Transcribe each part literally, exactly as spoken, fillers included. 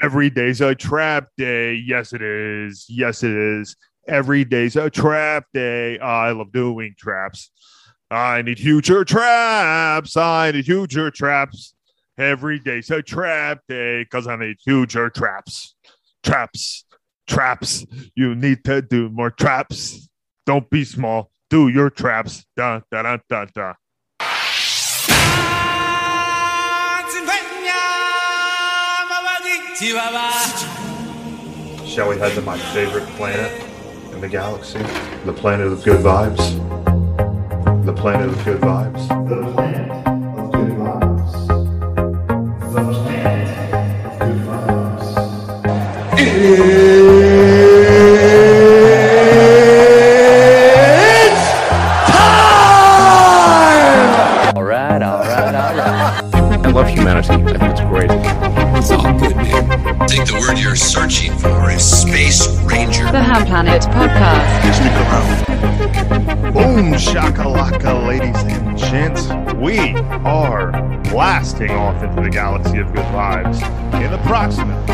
Every day's a trap day. Yes, it is. Yes, it is. Every day's a trap day. I love doing traps. I need future traps. I need future traps. Every day's a trap day because I need future traps. Traps. Traps. You need to do more traps. Don't be small. Do your traps. Da, da, da, da, da. Shall we head to my favorite planet in the galaxy? The planet of good vibes. The planet of good vibes. The planet of good vibes. The planet of good vibes. It's time! All right, all right, all right. I love humanity. I think it's great. It's all good, man. I think the word you're searching for is Space Ranger. The Ham Planet Podcast. Disney Crown. Boom, shakalaka, ladies and gents. We are blasting off into the galaxy of good vibes in approximately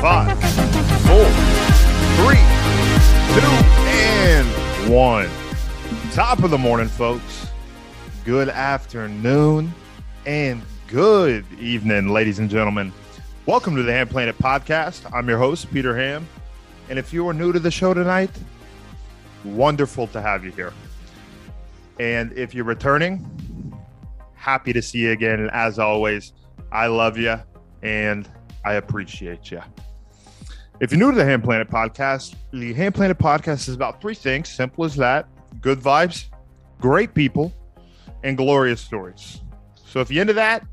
five, four, three, two, and one. Top of the morning, folks. Good afternoon and good evening, ladies and gentlemen. Welcome to the Ham Planet Podcast. I'm your host, Peter Ham. And if you are new to the show tonight, wonderful to have you here. And if you're returning, happy to see you again. And as always, I love you and I appreciate you. If you're new to the Ham Planet Podcast, the Ham Planet Podcast is about three things, simple as that: good vibes, great people, and glorious stories. So if you're into that,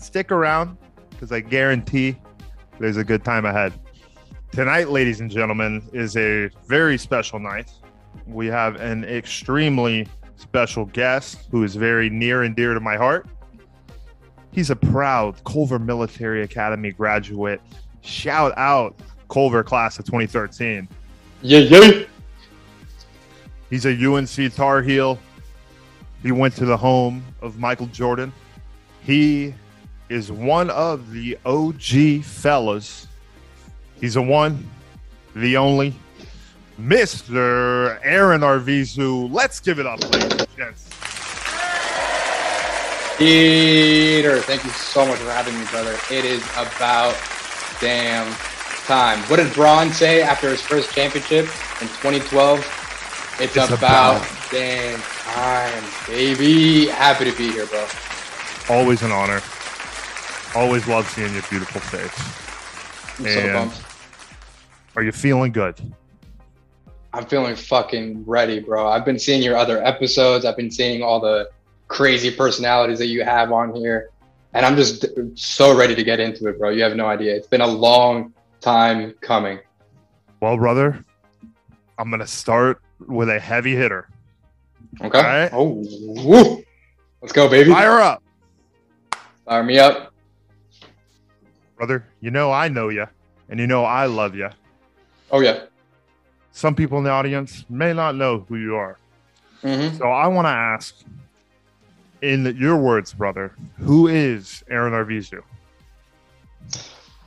stick around, because I guarantee there's a good time ahead. Tonight, ladies and gentlemen, is a very special night. We have an extremely special guest who is very near and dear to my heart. He's a proud Culver Military Academy graduate. Shout out Culver class of twenty thirteen. Yeah, yeah. He's a U N C Tar Heel. He went to the home of Michael Jordan. He is one of the O G fellas. He's the one, the only, Mister Aaron Arvizu. Let's give it up, ladies and gents. Peter, thank you so much for having me, brother. It is about damn time. What did Braun say after his first championship in twenty twelve? It's, it's about, about damn time, baby. Happy to be here, bro. Always an honor. Always love seeing your beautiful face. I'm so bummed. Are you feeling good? I'm feeling fucking ready, bro. I've been seeing your other episodes. I've been seeing all the crazy personalities that you have on here. And I'm just so ready to get into it, bro. You have no idea. It's been a long time coming. Well, brother, I'm going to start with a heavy hitter. Okay. All right. Oh, woo. Let's go, baby. Fire up. Fire me up. Brother, you know I know you, and you know I love you. Oh, yeah. Some people in the audience may not know who you are. Mm-hmm. So I want to ask, in the, your words, brother, who is Aaron Arvizu?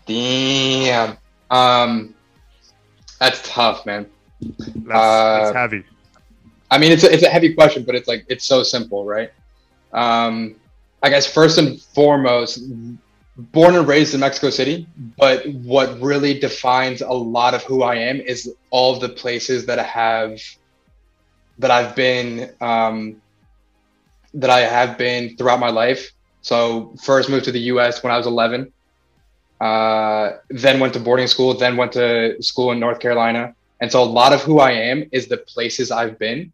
Damn. Um, that's tough, man. That's, uh, that's heavy. I mean, it's a, it's a heavy question, but it's like it's so simple, right? Um, I guess first and foremost, born and raised in Mexico City, but what really defines a lot of who I am is all the places that I have, that I've been, um, that I have been throughout my life. So first moved to the U S when I was eleven, uh, then went to boarding school, then went to school in North Carolina. And so a lot of who I am is the places I've been.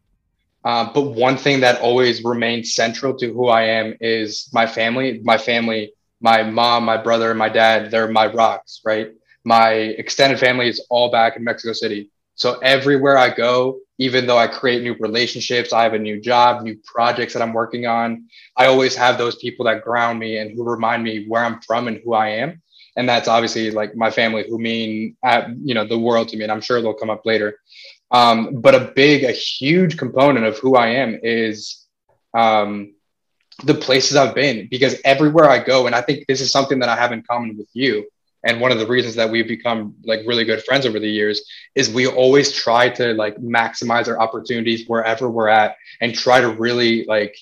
Uh, but one thing that always remains central to who I am is my family, my family. My mom, my brother, and my dad, they're my rocks, right? My extended family is all back in Mexico City. So everywhere I go, even though I create new relationships, I have a new job, new projects that I'm working on, I always have those people that ground me and who remind me where I'm from and who I am. And that's obviously like my family, who mean, you know, the world to me. And I'm sure they'll come up later. Um, but a big, a huge component of who I am is, um, the places I've been, because everywhere I go, and I think this is something that I have in common with you, And one of the reasons that we've become like really good friends over the years is we always try to like maximize our opportunities wherever we're at and try to really like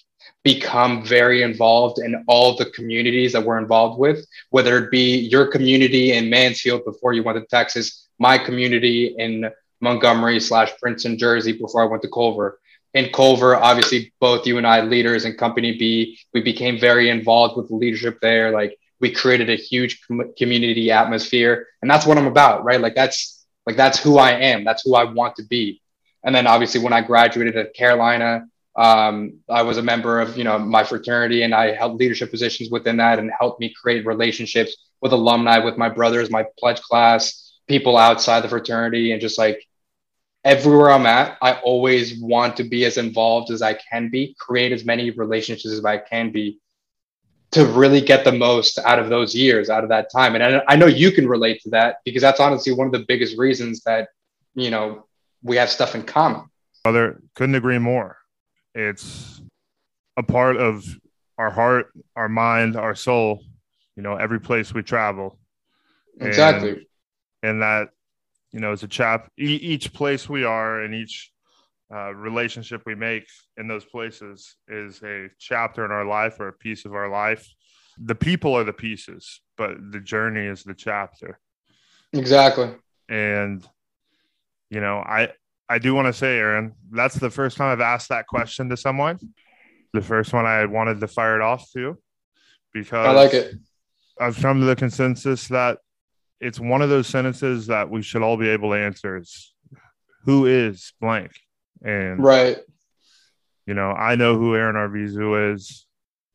become very involved in all the communities that we're involved with, whether it be your community in Mansfield before you went to Texas, my community in Montgomery slash Princeton, Jersey before I went to Culver. In Culver, obviously, both you and I, leaders in Company B, we became very involved with the leadership there. Like, we created a huge com- community atmosphere. And that's what I'm about, right? Like, that's like that's who I am. That's who I want to be. And then, obviously, when I graduated at Carolina, um, I was a member of, you know, my fraternity, and I held leadership positions within that and helped me create relationships with alumni, with my brothers, my pledge class, people outside the fraternity, and just like, everywhere I'm at, I always want to be as involved as I can be, create as many relationships as I can be to really get the most out of those years, out of that time. And I know you can relate to that because that's honestly one of the biggest reasons that, you know, we have stuff in common. Brother, couldn't agree more. It's a part of our heart, our mind, our soul, you know, every place we travel. Exactly. And, and that, you know, it's a chap, each place we are and each uh, relationship we make in those places is a chapter in our life or a piece of our life. The people are the pieces, but the journey is the chapter. Exactly. And, you know, I, I do want to say, Aaron, that's the first time I've asked that question to someone. The first one I wanted to fire it off to, because I like it. I've come to the consensus that it's one of those sentences that we should all be able to answer is who is blank. And, right. You know, I know who Aaron Arvizu is.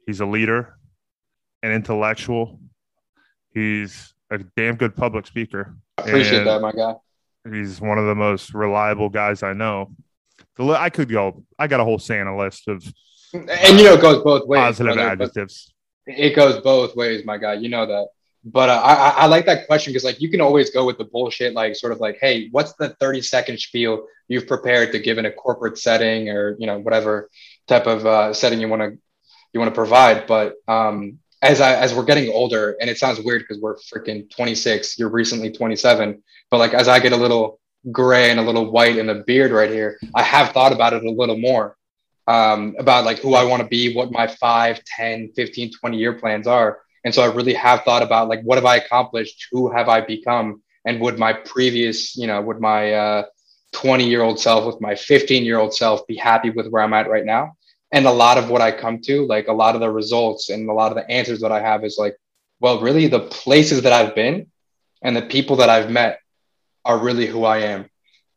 He's a leader, an intellectual. He's a damn good public speaker. I appreciate and that, my guy. He's one of the most reliable guys I know. The li- I could go, I got a whole Santa list of. And, uh, you know, it goes both ways. Positive brother, adjectives. It goes both ways, my guy. You know that. But uh, I, I like that question because, like, you can always go with the bullshit, like, sort of like, hey, what's the thirty-second spiel you've prepared to give in a corporate setting or, you know, whatever type of uh, setting you want to you want to provide. But um, as I as we're getting older, and it sounds weird because we're freaking twenty-six, you're recently twenty-seven, but like as I get a little gray and a little white in the beard right here, I have thought about it a little more um, about like who I want to be, what my five, ten, fifteen, twenty year plans are. And so I really have thought about like, what have I accomplished? Who have I become? And would my previous, you know, would my uh, twenty year old self with my fifteen year old self be happy with where I'm at right now? And a lot of what I come to, like a lot of the results and a lot of the answers that I have is like, well, really the places that I've been and the people that I've met are really who I am.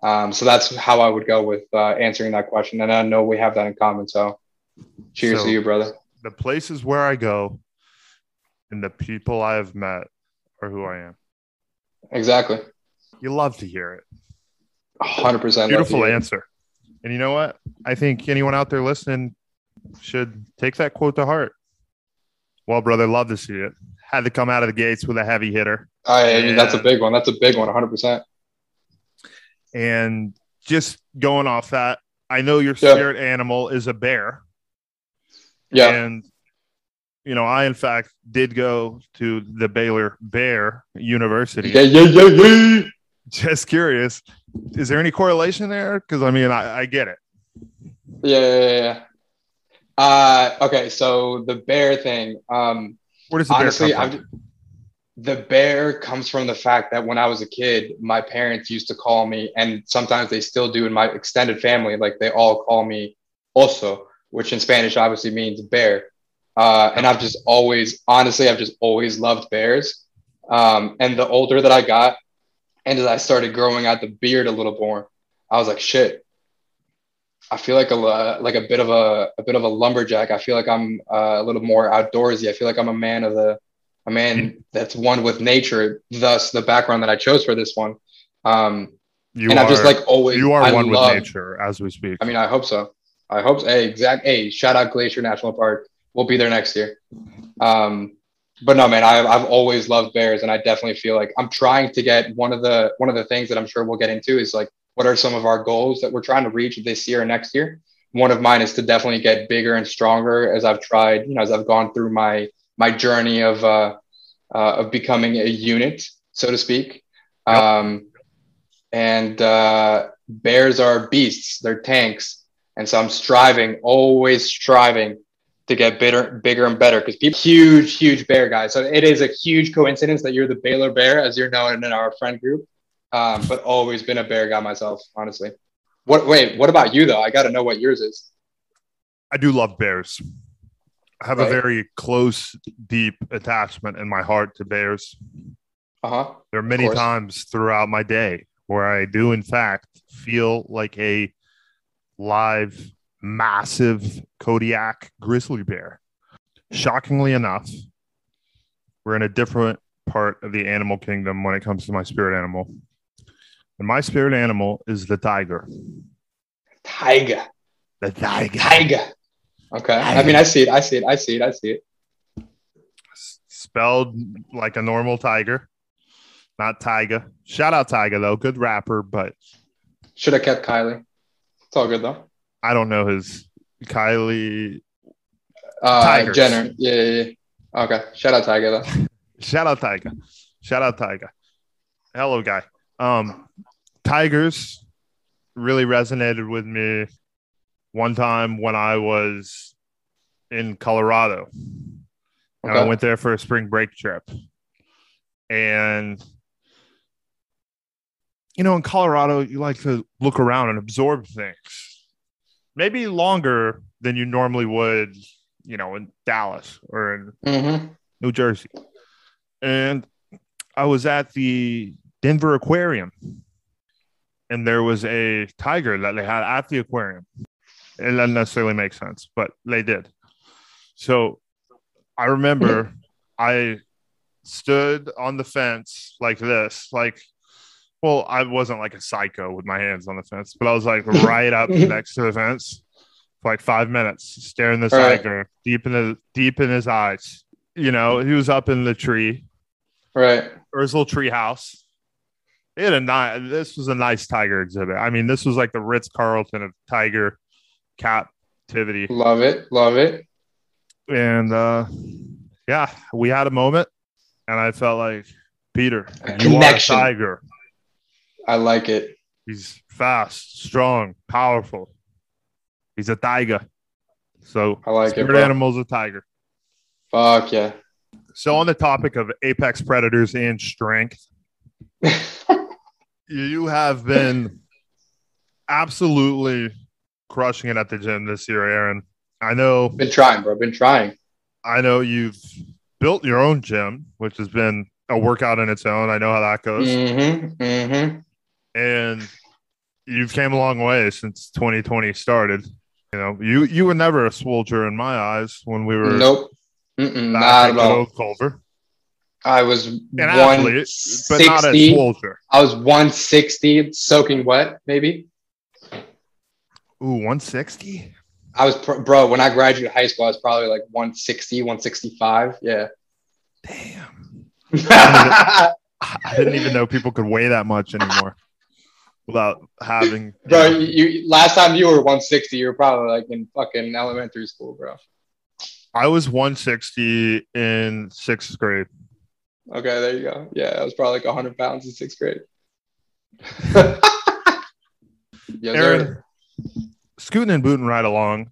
Um, so that's how I would go with uh, answering that question. And I know we have that in common. So cheers so, to you, brother. The places where I go and the people I have met are who I am. Exactly. You love to hear it. one hundred percent. Beautiful answer. And you know what? I think anyone out there listening should take that quote to heart. Well, brother, love to see it. Had to come out of the gates with a heavy hitter. I mean, that's a big one. That's a big one, one hundred percent. And just going off that, I know your spirit yeah. animal is a bear. Yeah. And you know, I, in fact, did go to the Baylor Bear University. Yeah, yeah, yeah, yeah. Just curious. Is there any correlation there? Because, I mean, I, I get it. Yeah, yeah, yeah. Uh, okay, so the bear thing. Um, Where does the honestly, bear come from? I'm, the bear comes from the fact that when I was a kid, my parents used to call me, and sometimes they still do in my extended family, like they all call me oso, which in Spanish obviously means bear. Uh, and I've just always, honestly, I've just always loved bears. Um, and the older that I got, and as I started growing out the beard a little more, I was like, shit, I feel like a like a bit of a, a bit of a lumberjack. I feel like I'm uh, a little more outdoorsy. I feel like I'm a man of the, a man that's one with nature. Thus, the background that I chose for this one. Um, you and are, I've just like always, you are I one love, with nature as we speak. I mean, I hope so. I hope so. Hey, exact. Hey, shout out Glacier National Park. We'll be there next year. Um, but no, man, I, I've always loved bears. And I definitely feel like I'm trying to get one of the, one of the things that I'm sure we'll get into is like, what are some of our goals that we're trying to reach this year or next year? One of mine is to definitely get bigger and stronger as I've tried, you know, as I've gone through my, my journey of, uh, uh, of becoming a unit so to speak. Yep. Um, and uh, bears are beasts. They're tanks. And so I'm striving, always striving to get bigger, bigger and better, because people, huge, huge bear guys. So it is a huge coincidence that you're the Baylor Bear, as you're known in our friend group, um, but always been a bear guy myself, honestly. What? Wait, what about you, though? I got to know what yours is. I do love bears. I have right. a very close, deep attachment in my heart to bears. Uh-huh. There are many times throughout my day where I do, in fact, feel like a live, massive Kodiak grizzly bear. Shockingly enough, we're in a different part of the animal kingdom when it comes to my spirit animal. And my spirit animal is the tiger. Tyga. The tiger. Tyga. Okay. Tyga. I mean, I see it. I see it. I see it. I see it. Spelled like a normal tiger, not Tyga. Shout out Tyga, though. Good rapper, but. Should have kept Kylie. It's all good, though. I don't know his Kylie uh, Tigers. Jenner. Yeah, yeah, yeah. Okay. Shout out Tyga, though. Shout out Tyga. Shout out Tyga. Hello, guy. Um, tigers really resonated with me one time when I was in Colorado. Okay. And I went there for a spring break trip. And, you know, in Colorado, you like to look around and absorb things. Maybe longer than you normally would, you know, in Dallas or in mm-hmm. New Jersey. And I was at the Denver Aquarium, and there was a tiger that they had at the aquarium. It doesn't necessarily make sense, but they did. So I remember I stood on the fence like this, like, well, I wasn't like a psycho with my hands on the fence, but I was like right up next to the fence for like five minutes, staring this right. tiger deep in the deep in his eyes. You know, he was up in the tree, right? Or his little tree house. They had a nice, this was a nice tiger exhibit. I mean, this was like the Ritz-Carlton of tiger captivity. Love it. Love it. And uh, yeah, we had a moment, and I felt like, Peter, a you are a tiger. I like it. He's fast, strong, powerful. He's a tiger. So I like spirit it, animal's a tiger. Fuck yeah. So on the topic of apex predators and strength, you have been absolutely crushing it at the gym this year, Aaron. I know. Been trying, bro. Been trying. I know you've built your own gym, which has been a workout in its own. I know how that goes. Mm-hmm, mm-hmm. And you've came a long way since twenty twenty started. You know, you you were never a swolger in my eyes when we were. Nope. Mm-mm, not at all. Culver. I was an athlete, but not a swolger. I was one sixty, soaking wet, maybe. Ooh, one sixty? I was, bro, when I graduated high school, I was probably like one sixty, one sixty-five. Yeah. Damn. I didn't even know people could weigh that much anymore without having. Bro, you know. you, last time you were one sixty, you were probably like in fucking elementary school, bro. I was one sixty in sixth grade. Okay, there you go. Yeah, I was probably like one hundred pounds in sixth grade. Yes, Aaron, sir. Scooting and booting right along,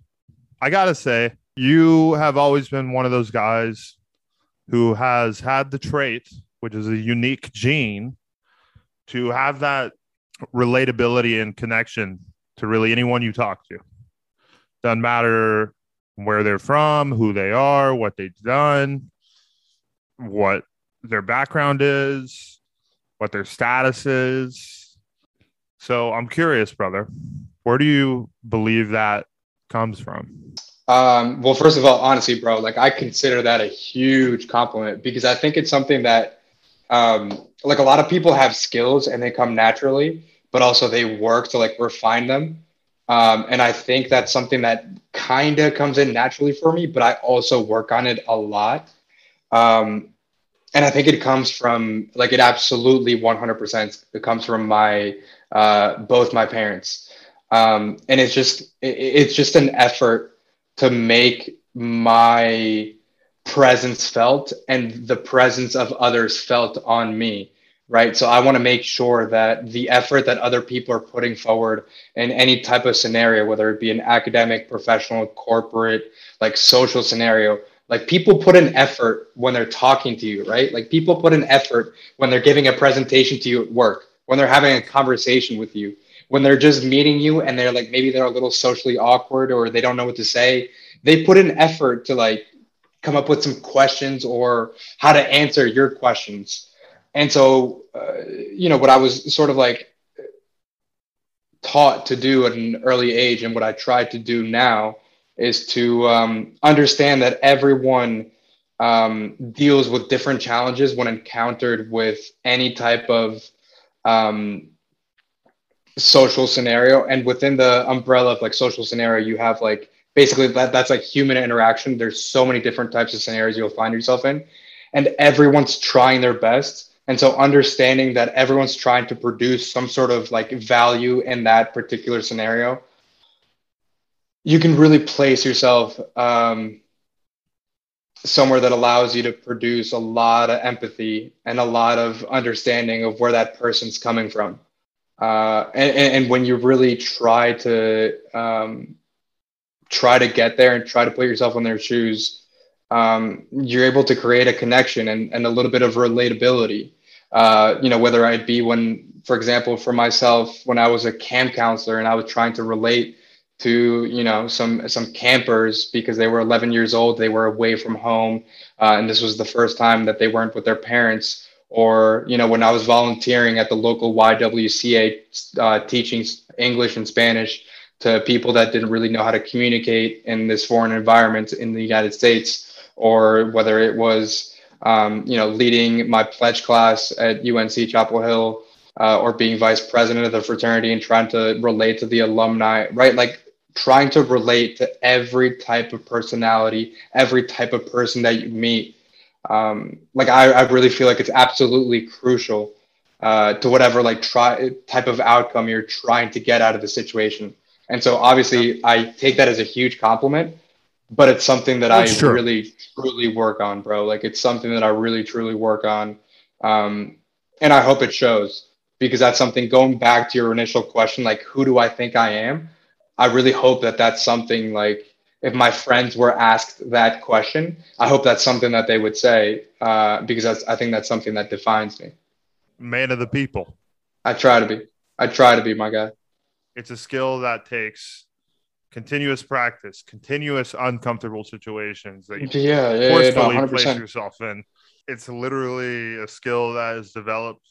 I got to say, you have always been one of those guys who has had the trait, which is a unique gene, to have that relatability and connection to really anyone you talk to. Doesn't matter where they're from, who they are, what they've done, what their background is, what their status is. So I'm curious, brother, where do you believe that comes from? Um, well, first of all, honestly, bro, like I consider that a huge compliment, because I think it's something that um, like a lot of people have skills and they come naturally, but also they work to like refine them. Um, and I think that's something that kind of comes in naturally for me, but I also work on it a lot. Um, and I think it comes from like, it absolutely one hundred percent it comes from my, uh, both my parents. Um, and it's just, it, it's just an effort to make my presence felt and the presence of others felt on me. right? So I want to make sure that the effort that other people are putting forward in any type of scenario, whether it be an academic, professional, corporate, like social scenario, like people put an effort when they're talking to you, right? Like people put an effort when they're giving a presentation to you at work, when they're having a conversation with you, when they're just meeting you and they're like, maybe they're a little socially awkward or they don't know what to say. They put an effort to like come up with some questions or how to answer your questions. And so, uh, you know, what I was sort of like taught to do at an early age and what I try to do now is to um, understand that everyone um, deals with different challenges when encountered with any type of um, social scenario. And within the umbrella of like social scenario, you have like basically that, that's like human interaction. There's so many different types of scenarios you'll find yourself in, and everyone's trying their best. And so understanding that everyone's trying to produce some sort of like value in that particular scenario, you can really place yourself um, somewhere that allows you to produce a lot of empathy and a lot of understanding of where that person's coming from. Uh, and, and when you really try to um, try to get there and try to put yourself in their shoes, um, you're able to create a connection and, and a little bit of relatability. Uh, you know, whether I'd be when, for example, for myself, when I was a camp counselor and I was trying to relate to, you know, some some campers because they were eleven years old, they were away from home, uh, and this was the first time that they weren't with their parents. Or, you know, when I was volunteering at the local Y W C A uh, teaching English and Spanish to people that didn't really know how to communicate in this foreign environment in the United States, or whether it was, um, you know, leading my pledge class at U N C Chapel Hill, uh, or being vice president of the fraternity and trying to relate to the alumni, right? Like trying to relate to every type of personality, every type of person that you meet. Um, like I, I really feel like it's absolutely crucial uh, to whatever like try type of outcome you're trying to get out of the situation. And so obviously I take that as a huge compliment, but it's something that That's I true. really truly work on, bro. Like it's something that I really truly work on. Um, and I hope it shows, because that's something, going back to your initial question, like, who do I think I am? I really hope that that's something like, if my friends were asked that question, I hope that's something that they would say, uh, because that's, I think that's something that defines me. Man of the people. I try to be. I try to be, my guy. It's a skill that takes continuous practice, continuous uncomfortable situations that you yeah, yeah, forcefully yeah, no, place yourself in. It's literally a skill that is developed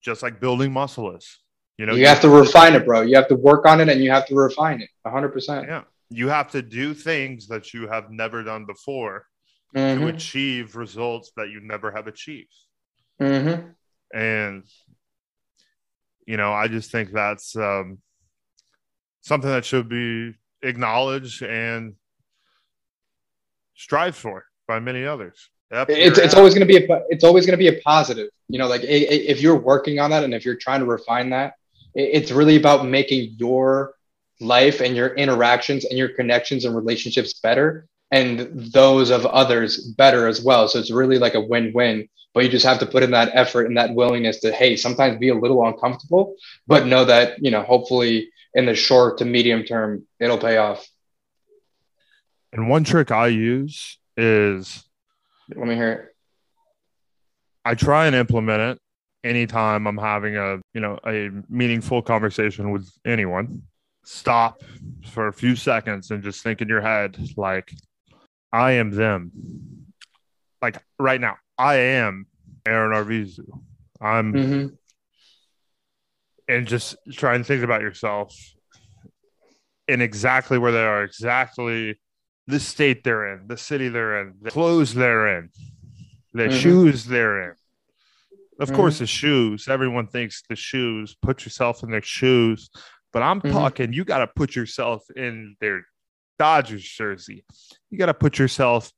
just like building muscle is. You know, you, you have, have to refine it, bro. You have to work on it and you have to refine it. one hundred percent. Yeah. You have to do things that you have never done before mm-hmm. to achieve results that you never have achieved. Mm-hmm. And, you know, I just think that's um, something that should be acknowledged and strived for by many others. Yep, it's it's at. always going to be a, it's always going to be a positive, you know, like if you're working on that and if you're trying to refine that, it's really about making your life and your interactions and your connections and relationships better, and those of others better as well. So it's really like a win-win, but you just have to put in that effort and that willingness to, hey, sometimes be a little uncomfortable, but know that, you know, hopefully in the short to medium term, it'll pay off. And one trick I use is, let me hear it. I try and implement it anytime I'm having a, you know, a meaningful conversation with anyone. Stop for a few seconds and just think in your head, like, I am them. Like right now, I am Aaron Arvizu. I'm, mm-hmm. and just try and think about yourself in exactly where they are, exactly the state they're in, the city they're in, the clothes they're in, the mm-hmm. shoes they're in. Of mm-hmm. course, the shoes, everyone thinks the shoes, put yourself in their shoes. But I'm mm-hmm. talking, you got to put yourself in their Dodgers jersey. You got to put yourself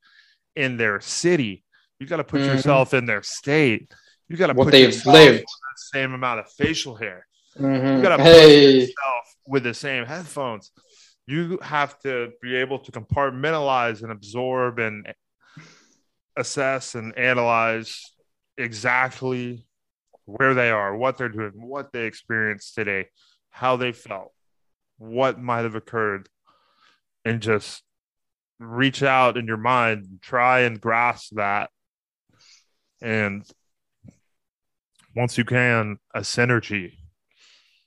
in their city. You got to put mm-hmm. yourself in their state. You got to put yourself lived. with the same amount of facial hair. Mm-hmm. You got to hey. put yourself with the same headphones. You have to be able to compartmentalize and absorb and assess and analyze exactly where they are, what they're doing, what they experienced today, how they felt, what might have occurred, and just reach out in your mind and try and grasp that. And once you can, a synergy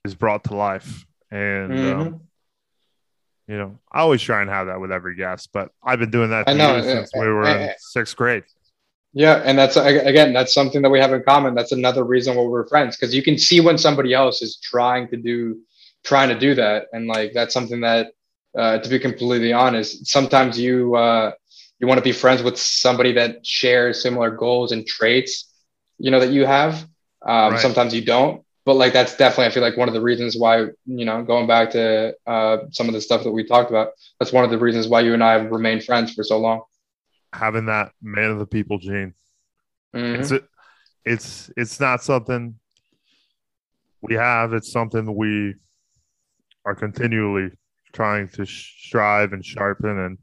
is brought to life. And, mm-hmm. um, you know, I always try and have that with every guest, but I've been doing that I know, since uh, we were uh, in sixth grade. Yeah. And that's, again, that's something that we have in common. That's another reason why we're friends, because you can see when somebody else is trying to do, trying to do that. And like, that's something that, uh, to be completely honest, sometimes you, uh, you want to be friends with somebody that shares similar goals and traits, you know, that you have. Um, right. Sometimes you don't, but like, that's definitely, I feel like one of the reasons why, you know, going back to uh, some of the stuff that we talked about, that's one of the reasons why you and I have remained friends for so long. Having that man of the people gene. Mm-hmm. It's, a, it's, it's not something we have. It's something we are continually trying to strive and sharpen and,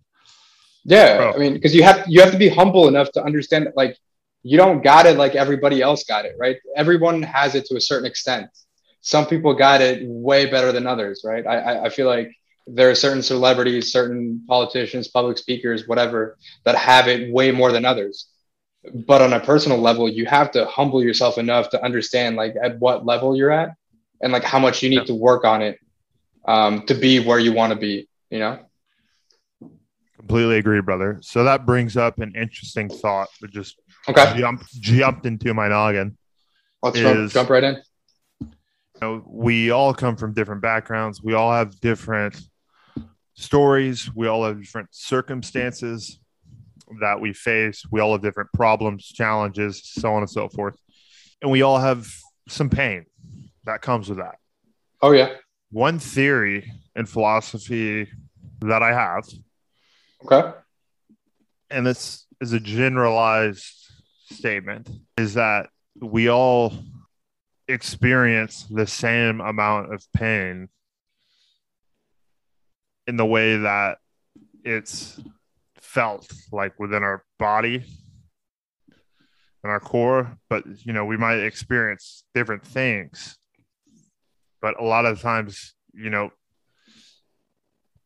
yeah, bro. I mean, because you have you have to be humble enough to understand that, like, you don't got it like everybody else got it, right? Everyone has it to a certain extent. Some people got it way better than others, right? I I, I feel like there are certain celebrities, certain politicians, public speakers, whatever, that have it way more than others. But on a personal level, you have to humble yourself enough to understand, like, at what level you're at and, like, how much you need yeah. to work on it um, to be where you want to be, you know? Completely agree, brother. So that brings up an interesting thought that just okay. jumped, jumped into my noggin. Let's is, jump right in. You know, we all come from different backgrounds. We all have different stories. We all have different circumstances that we face. We all have different problems, challenges, so on and so forth. And we all have some pain that comes with that. Oh, yeah. One theory and philosophy that I have Okay. and this is a generalized statement, is that we all experience the same amount of pain in the way that it's felt, like within our body and our core. But, you know, we might experience different things, but a lot of times, you know,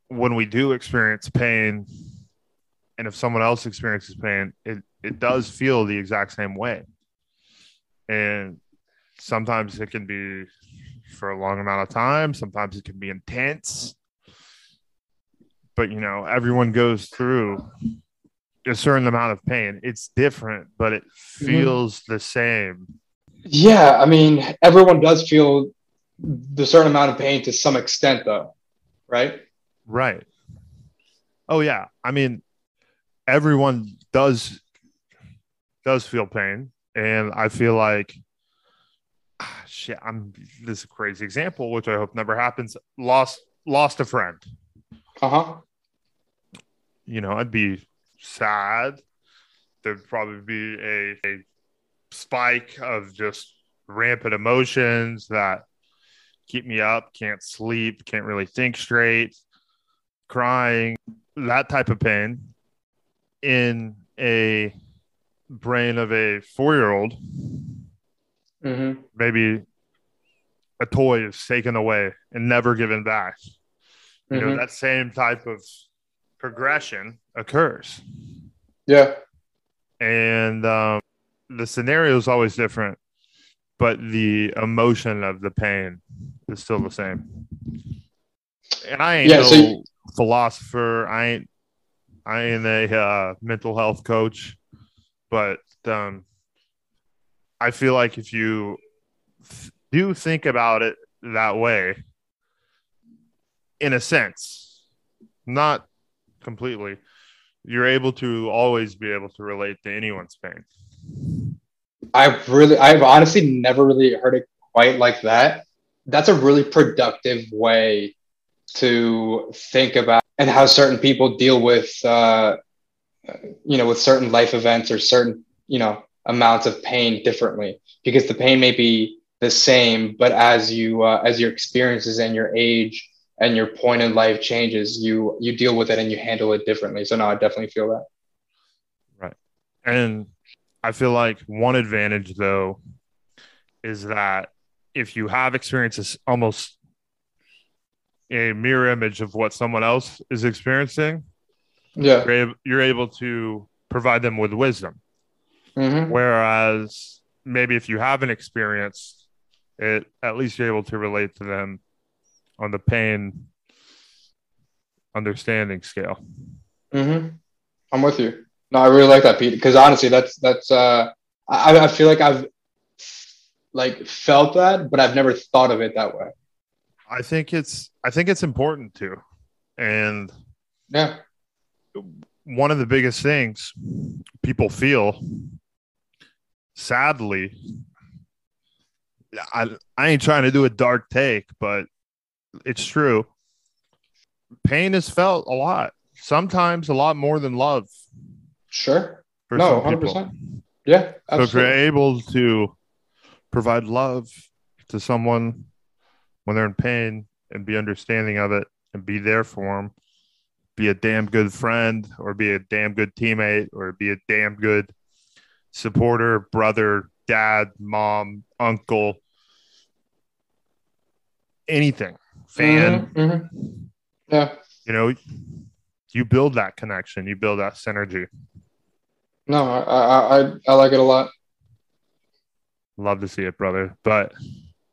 when we do experience pain, and if someone else experiences pain, it, it does feel the exact same way. And sometimes it can be for a long amount of time. Sometimes it can be intense. But, you know, everyone goes through a certain amount of pain. It's different, but it feels mm-hmm. the same. Yeah, I mean, everyone does feel the certain amount of pain to some extent, though, right? Right. Oh, yeah. I mean, everyone does does feel pain. And I feel like, ah, shit, I'm this is a crazy example, which I hope never happens. Lost lost a friend. Uh-huh. You know, I'd be sad. There'd probably be a, a spike of just rampant emotions that keep me up, can't sleep, can't really think straight. Crying, that type of pain in a brain of a four-year-old, mm-hmm. maybe a toy is taken away and never given back. You mm-hmm. know, that same type of progression occurs. Yeah. And um, the scenario is always different, but the emotion of the pain is still the same. And I ain't yeah, no so you- philosopher. I ain't, I ain't a uh, mental health coach, but um, I feel like if you th- do think about it that way, in a sense, not completely, you're able to always be able to relate to anyone's pain. I've really, I've honestly never really heard it quite like that. That's a really productive way to think about and how certain people deal with, uh, you know, with certain life events or certain, you know, amounts of pain differently, because the pain may be the same, but as you, uh, as your experiences and your age and your point in life changes, you, you deal with it and you handle it differently. So no, I definitely feel that. Right. And I feel like one advantage though is that if you have experiences almost a mirror image of what someone else is experiencing, yeah, you're able, you're able to provide them with wisdom. Mm-hmm. Whereas maybe if you haven't experienced it, at least you're able to relate to them on the pain understanding scale. Mm-hmm. I'm with you. No, I really like that, Pete, because honestly, that's that's uh, I, I feel like I've like felt that, but I've never thought of it that way. I think it's I think it's important to, and yeah, one of the biggest things people feel, sadly, I I ain't trying to do a dark take, but it's true. Pain is felt a lot, sometimes a lot more than love. Sure. For no, one hundred percent. People. Yeah, absolutely. So if you're able to provide love to someone when they're in pain and be understanding of it and be there for them, be a damn good friend or be a damn good teammate or be a damn good supporter, brother, dad, mom, uncle, anything, fan. Mm-hmm, mm-hmm. Yeah. You know, you build that connection. You build that synergy. No, I, I I like it a lot. Love to see it, brother. But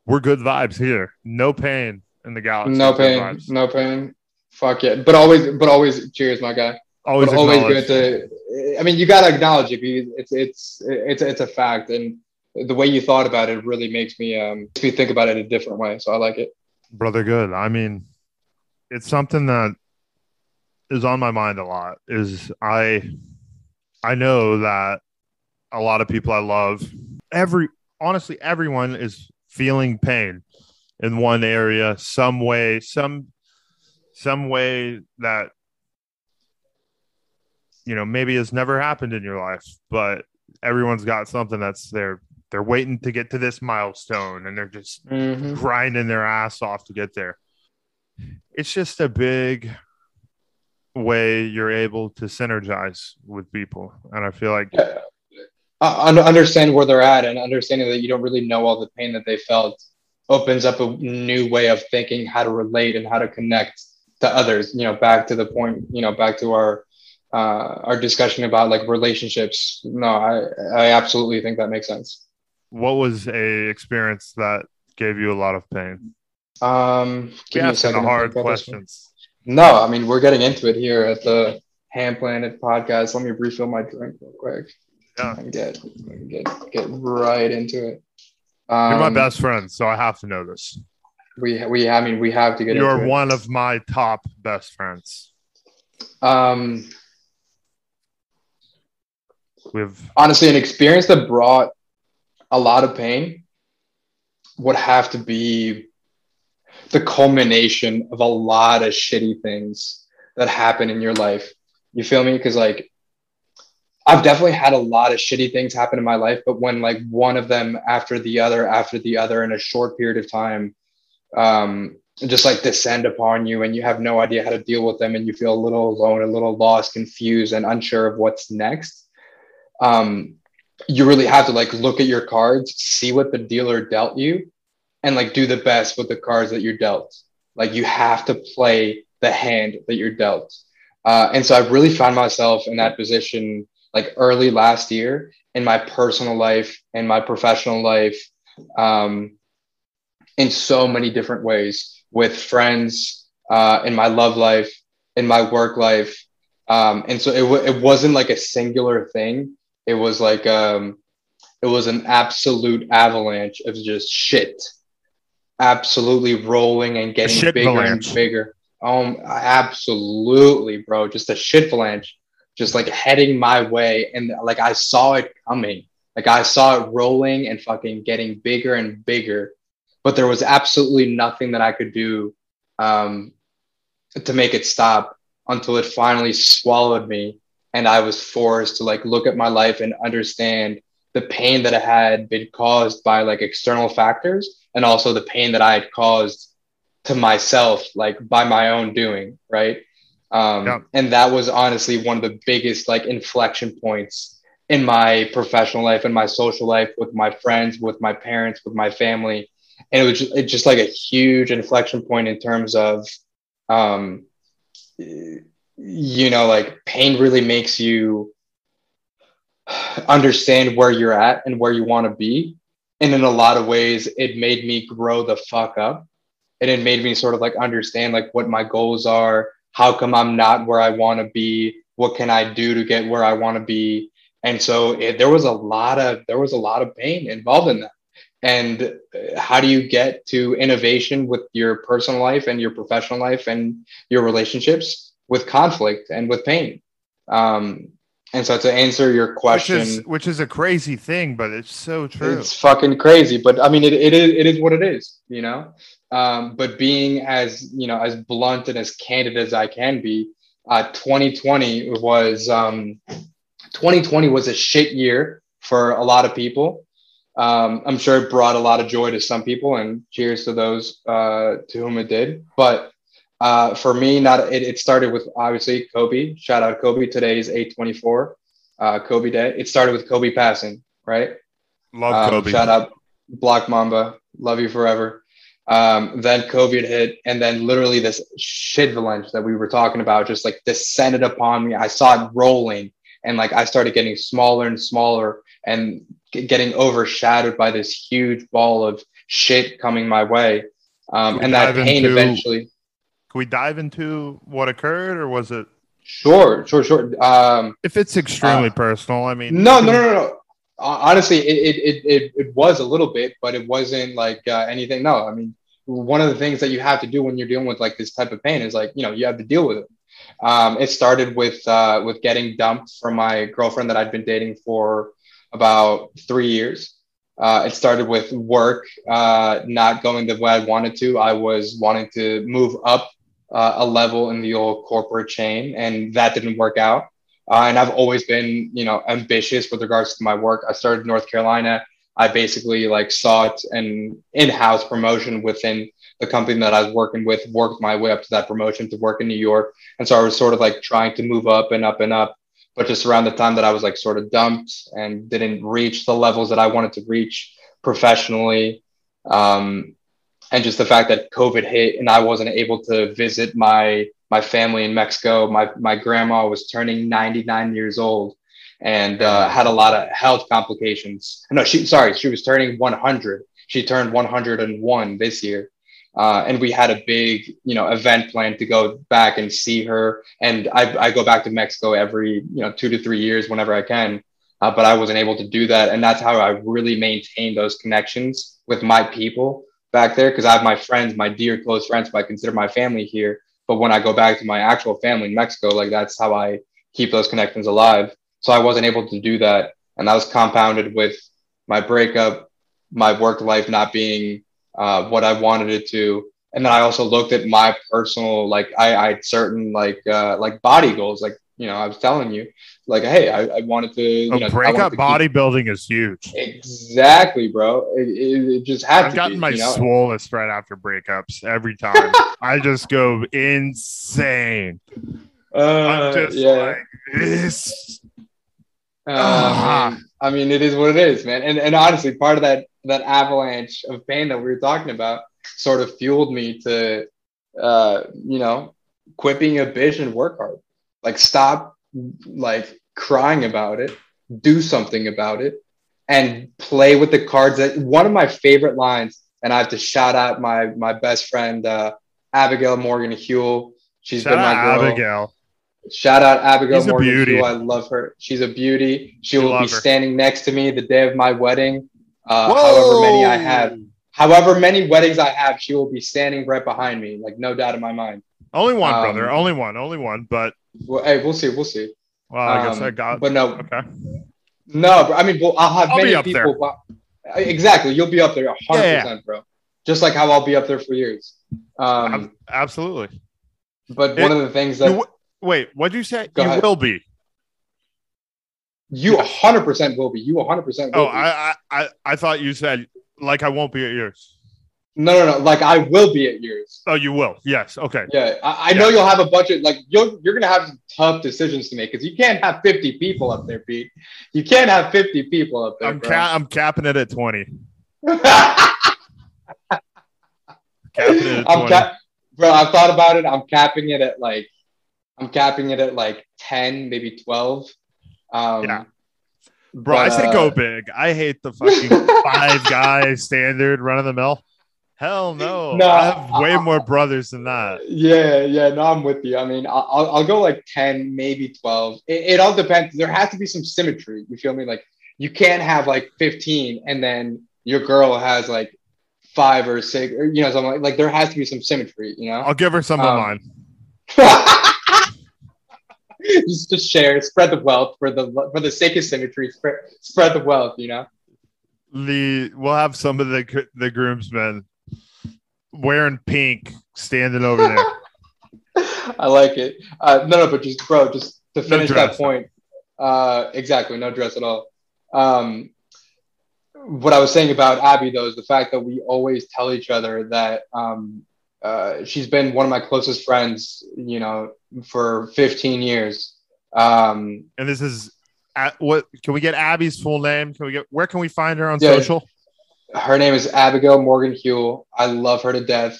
we're good vibes here. No pain in the galaxy. No pain. No pain. Fuck yeah. But always, but always, cheers, my guy. Always, but always good to. I mean, you gotta acknowledge it. Because it's it's it's it's a fact, and the way you thought about it really makes me um makes me think about it a different way. So I like it, brother. Good. I mean, it's something that is on my mind a lot. Is I I know that a lot of people I love, every honestly everyone is feeling pain in one area, some way, some some way that, you know, maybe has never happened in your life, but everyone's got something that's they're they're waiting to get to this milestone, and they're just mm-hmm. grinding their ass off to get there. It's just a big way you're able to synergize with people, and I feel like yeah. I understand where they're at, and understanding that you don't really know all the pain that they felt opens up a new way of thinking, how to relate and how to connect to others. You know, back to the point, you know, back to our uh our discussion about like relationships. No, I I absolutely think that makes sense. What was a experience that gave you a lot of pain? Um give me a second. Hard questions. No, I mean, we're getting into it here at the Ham Planet Podcast. Let me refill my drink real quick. Yeah. And get, get, get right into it. Um, You're my best friend, so I have to know this. We, we, I mean, we have to get You're into it. You're one of my top best friends. Um, We've honestly, an experience that brought a lot of pain would have to be the culmination of a lot of shitty things that happen in your life. You feel me? Because like, I've definitely had a lot of shitty things happen in my life, but when like one of them after the other, after the other in a short period of time, um, just like descend upon you and you have no idea how to deal with them and you feel a little alone, a little lost, confused, and unsure of what's next. Um, you really have to like look at your cards, see what the dealer dealt you, and like do the best with the cards that you're dealt. Like you have to play the hand that you're dealt. Uh, and so I really found myself in that position like early last year in my personal life and my professional life, um, in so many different ways with friends, uh, in my love life, in my work life. Um, and so it, w- it wasn't like a singular thing. It was like, um, it was an absolute avalanche of just shit. Absolutely rolling and getting bigger valanche. and bigger. Um, absolutely, bro. Just a shit avalanche, just like heading my way, and like I saw it coming. Like I saw it rolling and fucking getting bigger and bigger. But there was absolutely nothing that I could do um, to make it stop until it finally swallowed me, and I was forced to like look at my life and understand the pain that I had been caused by like external factors. And also the pain that I had caused to myself, like by my own doing. Right. Um, yeah. And that was honestly one of the biggest like inflection points in my professional life, in my social life, with my friends, with my parents, with my family. And it was just, it just like a huge inflection point in terms of, um, you know, like pain really makes you understand where you're at and where you want to be. And in a lot of ways, it made me grow the fuck up. And it made me sort of like understand like what my goals are, how come I'm not where I want to be, what can I do to get where I want to be. And so it, there was a lot of, there was a lot of pain involved in that. And how do you get to innovation with your personal life and your professional life and your relationships with conflict and with pain? Um, and so to answer your question, which is, which is a crazy thing, but it's so true. It's fucking crazy. But I mean, it, it is, it is what it is, you know? Um, but being as, you know, as blunt and as candid as I can be, uh, twenty twenty was, um, twenty twenty was a shit year for a lot of people. Um, I'm sure it brought a lot of joy to some people, and cheers to those uh, to whom it did. But uh, for me, not it, it started with obviously Kobe. Shout out Kobe. Today is eight twenty-four, uh, Kobe Day. It started with Kobe passing, right? Love um, Kobe. Shout out Black Mamba. Love you forever. Um, then COVID hit, and then literally this shit avalanche that we were talking about just like descended upon me. I saw it rolling, and like I started getting smaller and smaller, and getting overshadowed by this huge ball of shit coming my way. Um, and that pain into, eventually. Can we dive into what occurred, or was it? Sure, sure, sure. Um, if it's extremely uh, personal, I mean. No, no, no, no. Honestly, it, it, it, it was a little bit, but it wasn't like uh, anything. No, I mean, one of the things that you have to do when you're dealing with like this type of pain is like, you know, you have to deal with it. Um, it started with, uh, with getting dumped from my girlfriend that I'd been dating for about three years. Uh, it started with work, uh, not going the way I wanted to. I was wanting to move up uh, a level in the old corporate chain, and that didn't work out. Uh, and I've always been, you know, ambitious with regards to my work. I started in North Carolina. I basically like sought an in-house promotion within the company that I was working with, worked my way up to that promotion to work in New York. And so I was sort of like trying to move up and up and up. But just around the time that I was like sort of dumped and didn't reach the levels that I wanted to reach professionally. Um, and just the fact that COVID hit and I wasn't able to visit my, my family in Mexico. My, my grandma was turning ninety-nine years old and uh, had a lot of health complications. No, she, sorry, she was turning one hundred. She turned one hundred one this year. Uh, and we had a big, you know, event planned to go back and see her. And I, I go back to Mexico every, you know, two to three years whenever I can. Uh, but I wasn't able to do that. And that's how I really maintained those connections with my people back there. Because I have my friends, my dear close friends, who I consider my family here. But when I go back to my actual family in Mexico, like that's how I keep those connections alive. So I wasn't able to do that. And that was compounded with my breakup, my work life not being Uh, what I wanted it to. And then I also looked at my personal, like I, I had certain like, uh, like body goals. Like, you know, I was telling you like, hey, I, I wanted to you oh, know, break up bodybuilding keep... is huge. Exactly, bro. It, it, it just had I've to gotten be, my you know? swollest right after breakups every time. I just go insane. Uh, I'm just yeah. like this. Uh, uh-huh. I mean, it is what it is, man. And, and honestly, part of that, that avalanche of pain that we were talking about sort of fueled me to, uh, you know, quit being a bitch and work hard. Like, stop, like, crying about it, do something about it, and play with the cards. That one of my favorite lines, and I have to shout out my my best friend, uh, Abigail Morgan Huell. She's shout been my girl. Abigail. Shout out Abigail She's Morgan Huell. I love her. She's a beauty. She I will be her. standing next to me the day of my wedding. Uh, however many I have, however many weddings I have, she will be standing right behind me. Like, no doubt in my mind. Only one, um, brother. Only one. Only one. But well, hey, we'll see. We'll see. Well, I um, guess I got. But no. Okay. No, bro, I mean, well, I'll have I'll many people. There. Exactly. You'll be up there, one hundred percent, yeah. bro. Just like how I'll be up there for years. Um, Absolutely. But it, one of the things that. You, wait, what did you say? You ahead. will be. You one hundred percent will be. You one hundred percent will oh, be. Oh, I, I I thought you said, like, I won't be at yours. No, no, no. Like, I will be at yours. Oh, you will. Yes. Okay. Yeah. I, I yeah. know you'll have a budget. Like, you're, you're going to have some tough decisions to make because you can't have fifty people up there, Pete. You can't have fifty people up there. I'm, ca- I'm capping it at twenty. Capping it at I'm twenty. Cap- Bro, I've thought about it. I'm capping it at like, I'm capping it at like ten, maybe twelve. Um, yeah. Bro, but, I say go big. I hate the fucking five guy standard run of the mill. Hell no. no. I have way more brothers than that. Yeah, yeah. No, I'm with you. I mean, I'll, I'll go like ten, maybe twelve. It, it all depends. There has to be some symmetry. You feel me? Like, you can't have like fifteen and then your girl has like five or six, or, you know, something like, like there has to be some symmetry, you know? I'll give her some um, of mine. Just to share, spread the wealth for the for the sake of symmetry. Spread, spread the wealth, you know. The we'll have some of the the groomsmen wearing pink, standing over there. I like it. Uh, no, no, but just bro, just to finish no that point. Uh, exactly, no dress at all. Um, what I was saying about Abby though is the fact that we always tell each other that. Um, Uh, she's been one of my closest friends, you know, for fifteen years. Um, and this is at what? Can we get Abby's full name? Can we get? Where can we find her on yeah, social? Her name is Abigail Morgan Huell. I love her to death.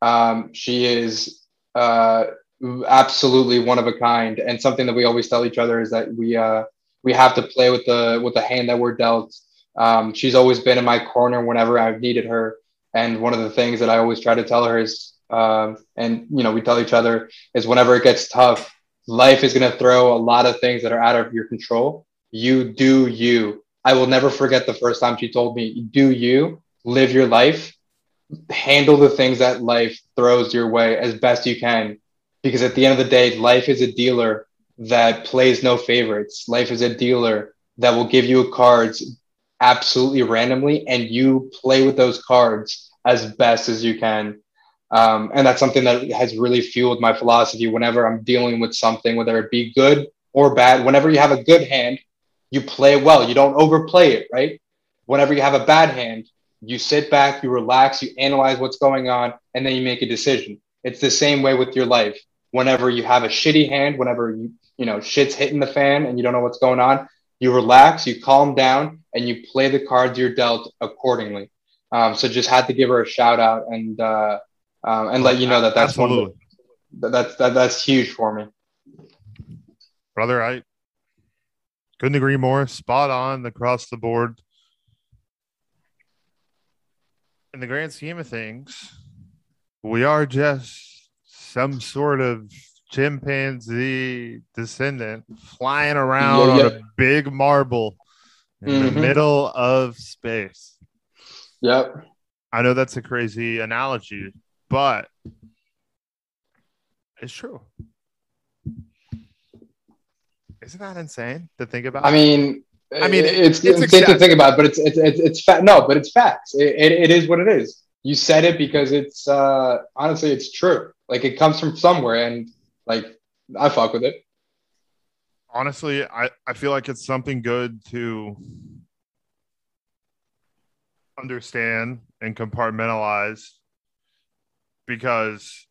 Um, she is uh, absolutely one of a kind, and something that we always tell each other is that we uh, we have to play with the with the hand that we're dealt. Um, she's always been in my corner whenever I've needed her. And one of the things that I always try to tell her is, um, and, you know, we tell each other is whenever it gets tough, life is going to throw a lot of things that are out of your control. You do you. I will never forget the first time she told me, do you, live your life, handle the things that life throws your way as best you can. Because at the end of the day, life is a dealer that plays no favorites. Life is a dealer that will give you cards absolutely randomly, and you play with those cards as best as you can. Um, and that's something that has really fueled my philosophy whenever I'm dealing with something, whether it be good or bad. Whenever you have a good hand, you play it well. You don't overplay it, right? Whenever you have a bad hand, you sit back, you relax, you analyze what's going on, and then you make a decision. It's the same way with your life. Whenever you have a shitty hand, whenever you, you know, shit's hitting the fan and you don't know what's going on, you relax, you calm down, and you play the cards you're dealt accordingly. Um, so just had to give her a shout out and uh, um, and let you know that that's Absolutely. one. The, that's that, that's huge for me, brother. I couldn't agree more. Spot on across the board. In the grand scheme of things, we are just some sort of chimpanzee descendant flying around yeah, yeah. on a big marble in mm-hmm. the middle of space. Yep. I know that's a crazy analogy, but it's true. Isn't that insane to think about? I mean, I mean, it's, it's, it's insane exact- to think about, but it's it's it's, it's fact. No, but it's facts. It, it it is what it is. You said it because it's uh, honestly, it's true. Like, it comes from somewhere, and like, I fuck with it. Honestly, I, I feel like it's something good to understand and compartmentalize, because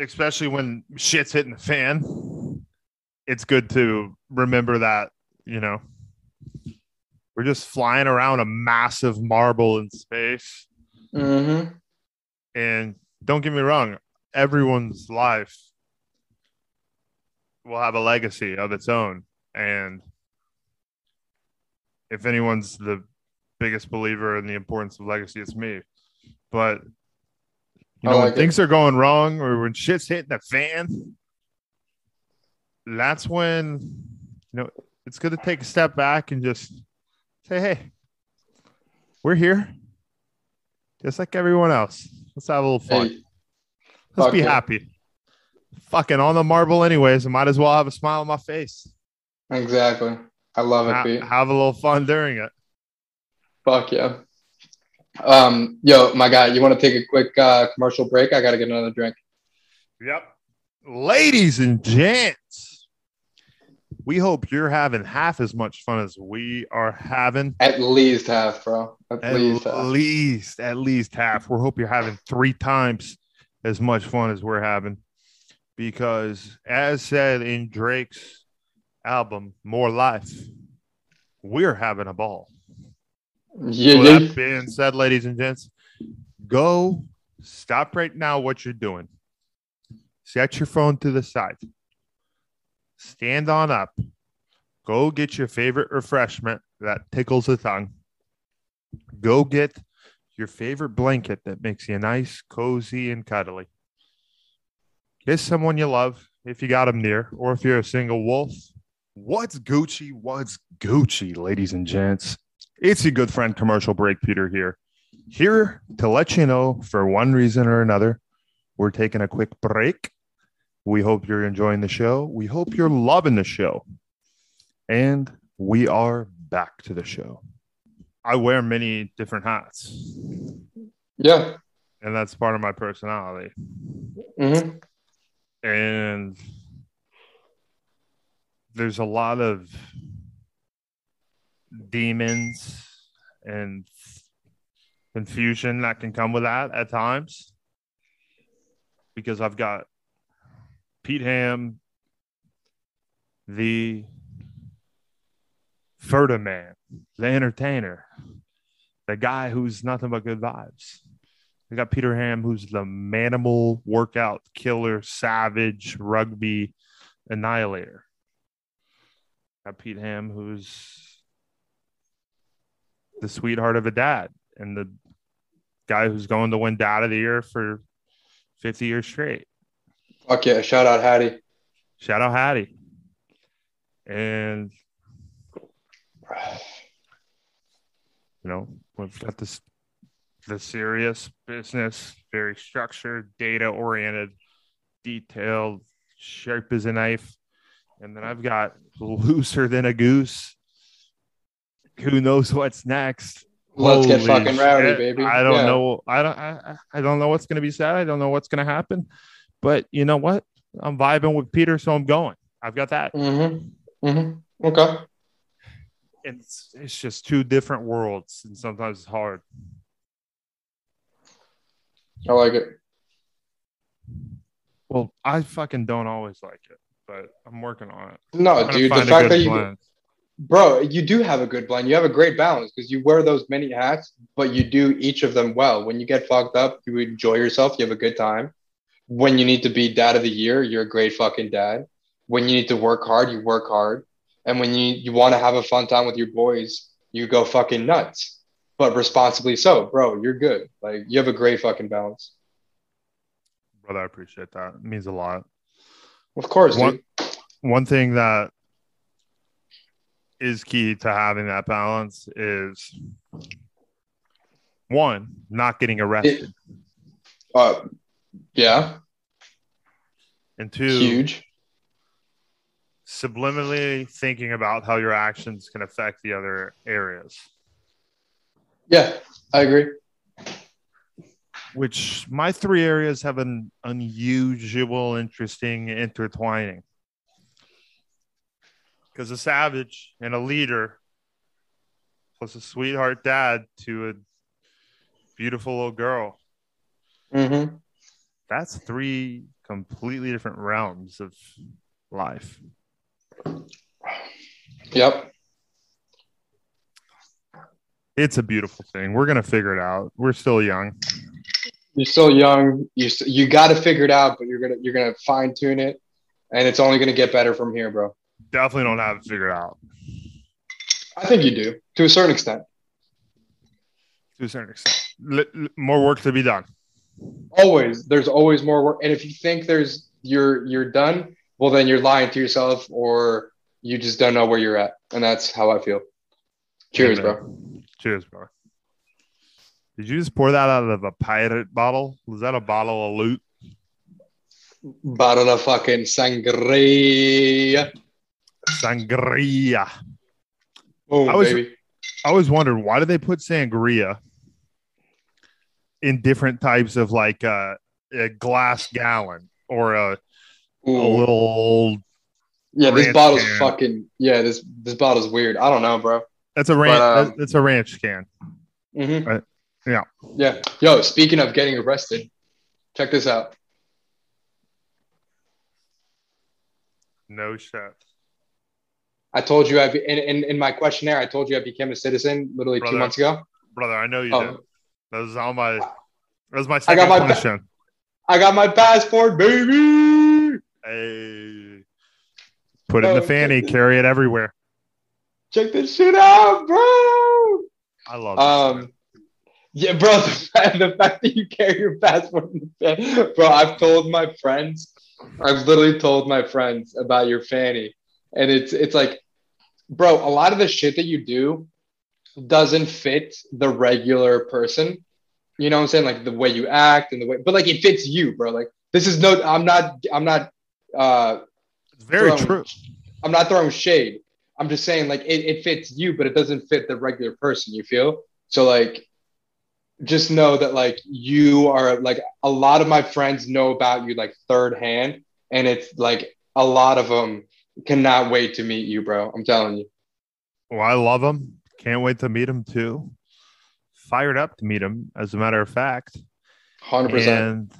especially when shit's hitting the fan, it's good to remember that, you know, we're just flying around a massive marble in space. Mm-hmm. And don't get me wrong, everyone's life will have a legacy of its own. And if anyone's the biggest believer in the importance of legacy, it's me. But you know, like when it. things are going wrong, or when shit's hitting the fan, that's when, you know, it's good to take a step back and just say, hey, we're here just like everyone else. Let's have a little fun. Hey, Let's be it. happy. Fucking on the marble anyways. I might as well have a smile on my face. Exactly. I love it, ha- Pete. Have a little fun during it. Fuck yeah. Um, yo, my guy, you want to take a quick uh, commercial break? I got to get another drink. Yep. Ladies and gents, we hope you're having half as much fun as we are having. At least half, bro. At, at least half. least, at least half. We hope you're having three times as much fun as we're having. Because as said in Drake's album, More Life, we're having a ball. Yeah, so that being said, ladies and gents, go stop right now what you're doing. Set your phone to the side. Stand on up. Go get your favorite refreshment that tickles the tongue. Go get your favorite blanket that makes you nice, cozy, and cuddly. Kiss someone you love if you got them near, or if you're a single wolf. What's Gucci? What's Gucci, ladies and gents? It's your good friend, Commercial Break Peter here. Here to let you know, for one reason or another, we're taking a quick break. We hope you're enjoying the show. We hope you're loving the show. And we are back to the show. I wear many different hats. Yeah. And that's part of my personality. Mm-hmm. And there's a lot of demons and confusion that can come with that at times. Because I've got Pete Ham, the Ferdinand, the entertainer, the guy who's nothing but good vibes. We got Peter Ham, who's the manimal, workout, killer, savage, rugby, annihilator. Got Pete Ham, who's the sweetheart of a dad and the guy who's going to win Dad of the Year for fifty years straight. Fuck yeah. Shout out Hattie. Shout out Hattie. And, you know, we've got this the serious business, very structured, data-oriented, detailed, sharp as a knife. And then I've got looser than a goose. Who knows what's next? Let's Holy get fucking rowdy, shit. baby. I don't yeah. know. I don't I, I don't know what's going to be said. I don't know what's going to happen. But you know what? I'm vibing with Peter, so I'm going. I've got that. Mm-hmm. Mm-hmm. Okay. It's it's just two different worlds, and sometimes it's hard. I like it. Well, I fucking don't always like it, but I'm working on it. No, dude, the fact that you, blend. bro, you do have a good blend. You have a great balance because you wear those many hats, but you do each of them well. When you get fucked up, you enjoy yourself. You have a good time. When you need to be dad of the year, you're a great fucking dad. When you need to work hard, you work hard. And when you, you want to have a fun time with your boys, you go fucking nuts. But responsibly so, bro. You're good. Like, you have a great fucking balance. Brother, I appreciate that. It means a lot. Of course. One, one thing that is key to having that balance is, one, not getting arrested. It, uh, yeah. And two, huge. Subliminally thinking about how your actions can affect the other areas. Yeah, I agree. Which my three areas have an unusual, interesting intertwining. Because a savage and a leader, plus a sweetheart dad to a beautiful little girl. Mm-hmm. That's three completely different realms of life. Yep. It's a beautiful thing. We're going to figure it out. We're still young. You're still young. You you got to figure it out, but you're going to you're going to fine tune it, and it's only going to get better from here, bro. Definitely don't have it figured out. I think you do, to a certain extent. To a certain extent. L- l- more work to be done. Always. There's always more work. And if you think there's you're you're done, well then you're lying to yourself, or you just don't know where you're at. And that's how I feel. Cheers, Amen. bro. Cheers, bro. Did you just pour that out of a pirate bottle? Was that a bottle of loot? Bottle of fucking sangria. Sangria. Oh, I was, baby. I always wondered, why do they put sangria in different types of, like, uh, a glass gallon or a, a little Yeah, ranch this bottle's can. fucking yeah. This this bottle's weird. I don't know, bro. That's a ranch. But, um, that's a ranch can. Mm-hmm. Right. Yeah. Yeah. Yo, speaking of getting arrested, check this out. No shit. I told you I be, in, in in my questionnaire. I told you I became a citizen literally brother, two months ago. Brother, I know you oh. did. That was all my. That was my second I got my question. Pa- I got my passport, baby. Hey. Put it in the fanny, carry it everywhere. Check this shit out, bro. I love it. Um, yeah, bro, the fact, the fact that you carry your passport in the fanny. Bro, I've told my friends, I've literally told my friends about your fanny. And it's it's like, bro, a lot of the shit that you do doesn't fit the regular person. You know what I'm saying? Like the way you act and the way, but like it fits you, bro. Like this is no, I'm not, I'm not, uh, it's very throwing, true. I'm not throwing shade. I'm just saying, like, it, it fits you, but it doesn't fit the regular person, you feel? So, like, just know that, like, you are, like, a lot of my friends know about you, like, third hand. And it's, like, a lot of them cannot wait to meet you, bro. I'm telling you. Well, I love them. Can't wait to meet them, too. Fired up to meet them, as a matter of fact. one hundred percent. And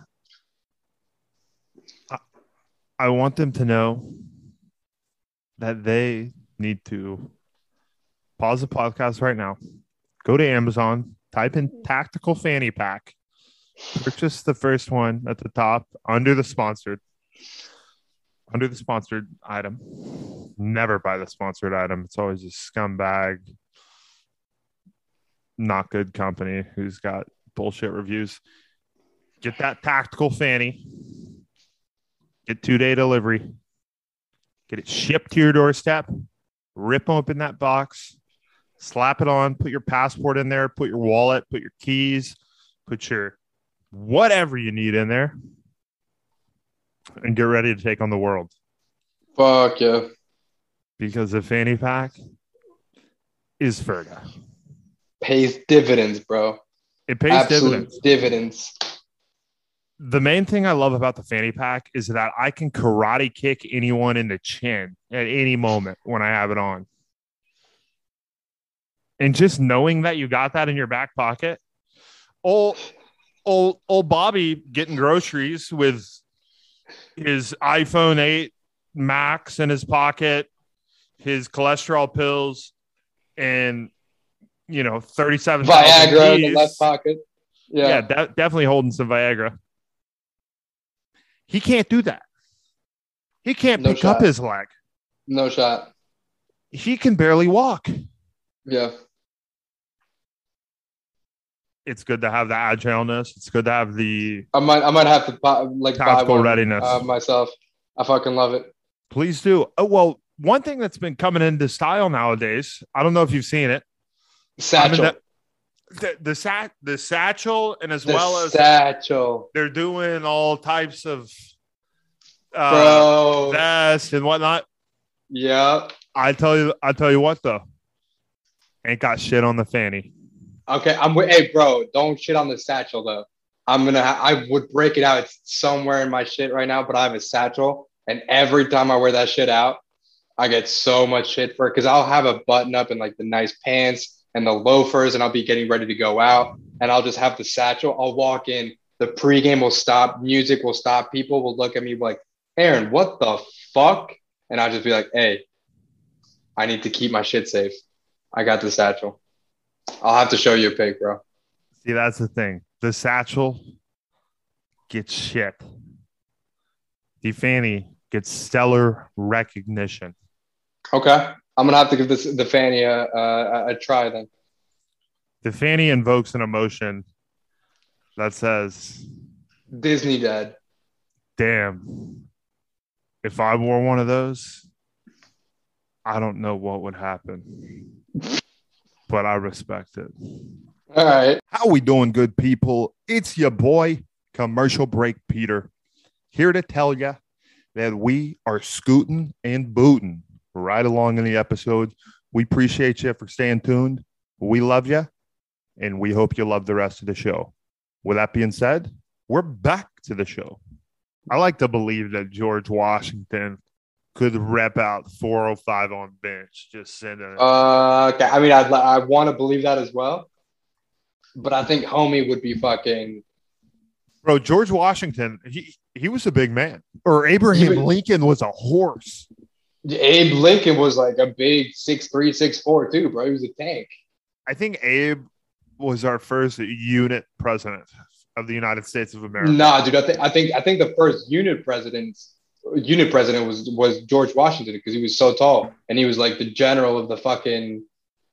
I, I want them to know that they need to pause the podcast right now, go to Amazon, type in tactical fanny pack, purchase the first one at the top under the sponsored under the sponsored item. Never buy the sponsored item. It's always a scumbag, not good company who's got bullshit reviews. Get that tactical fanny, get two-day delivery, get it shipped to your doorstep. Rip open that box, slap it on, put your passport in there, put your wallet, put your keys, put your whatever you need in there, and get ready to take on the world. Fuck yeah. Because the fanny pack is fertile. Pays dividends, bro. It pays Absolute dividends. dividends. The main thing I love about the fanny pack is that I can karate kick anyone in the chin at any moment when I have it on. And just knowing that you got that in your back pocket, old, old, old Bobby getting groceries with his iPhone eight Max in his pocket, his cholesterol pills, and, you know, thirty-seven Viagra in the left pocket. Yeah, yeah de- definitely holding some Viagra. He can't do that. He can't no pick shot. up his leg. No shot. He can barely walk. Yeah. It's good to have the agileness. It's good to have the. I might. I might have to like tactical buy one, readiness uh, myself. I fucking love it. Please do. Oh well, one thing that's been coming into style nowadays. I don't know if you've seen it. Satchel. I mean, The the, sat, the satchel and as the well as satchel, they're doing all types of uh, vests and whatnot. Yeah, I tell you, I tell you what though, ain't got shit on the fanny. Okay, I'm with. Hey, bro, don't shit on the satchel though. I'm gonna. Ha- I would break it out. It's somewhere in my shit right now, but I have a satchel, and every time I wear that shit out, I get so much shit for it because I'll have a button up and like the nice pants and the loafers, and I'll be getting ready to go out, and I'll just have the satchel. I'll walk in. The pregame will stop. Music will stop. People will look at me like, Aaron, what the fuck? And I'll just be like, hey, I need to keep my shit safe. I got the satchel. I'll have to show you a pic, bro. See, that's the thing. The satchel gets shit. The fanny gets stellar recognition. Okay. I'm going to have to give this the fanny a, a, a try then. The fanny invokes an emotion that says... Disney dad. Damn. If I wore one of those, I don't know what would happen. But I respect it. All right. How we doing, good people? It's your boy, Commercial Break Peter, here to tell you that we are scooting and booting right along in the episode. We appreciate you for staying tuned. We love you, and we hope you love the rest of the show. With that being said, we're back to the show. I like to believe that George Washington could rep out four oh five on bench. Just send it. Uh, okay. I mean, I'd, I want to believe that as well. But I think homie would be fucking. Bro, George Washington, he, he was a big man. Or Abraham was, Lincoln was a horse. Abe Lincoln was like a big six three, six four too, bro. He was a tank. I think Abe was our first unit president of the United States of America. Nah, dude, I think I think I think the first unit president unit president was was George Washington, because he was so tall and he was like the general of the fucking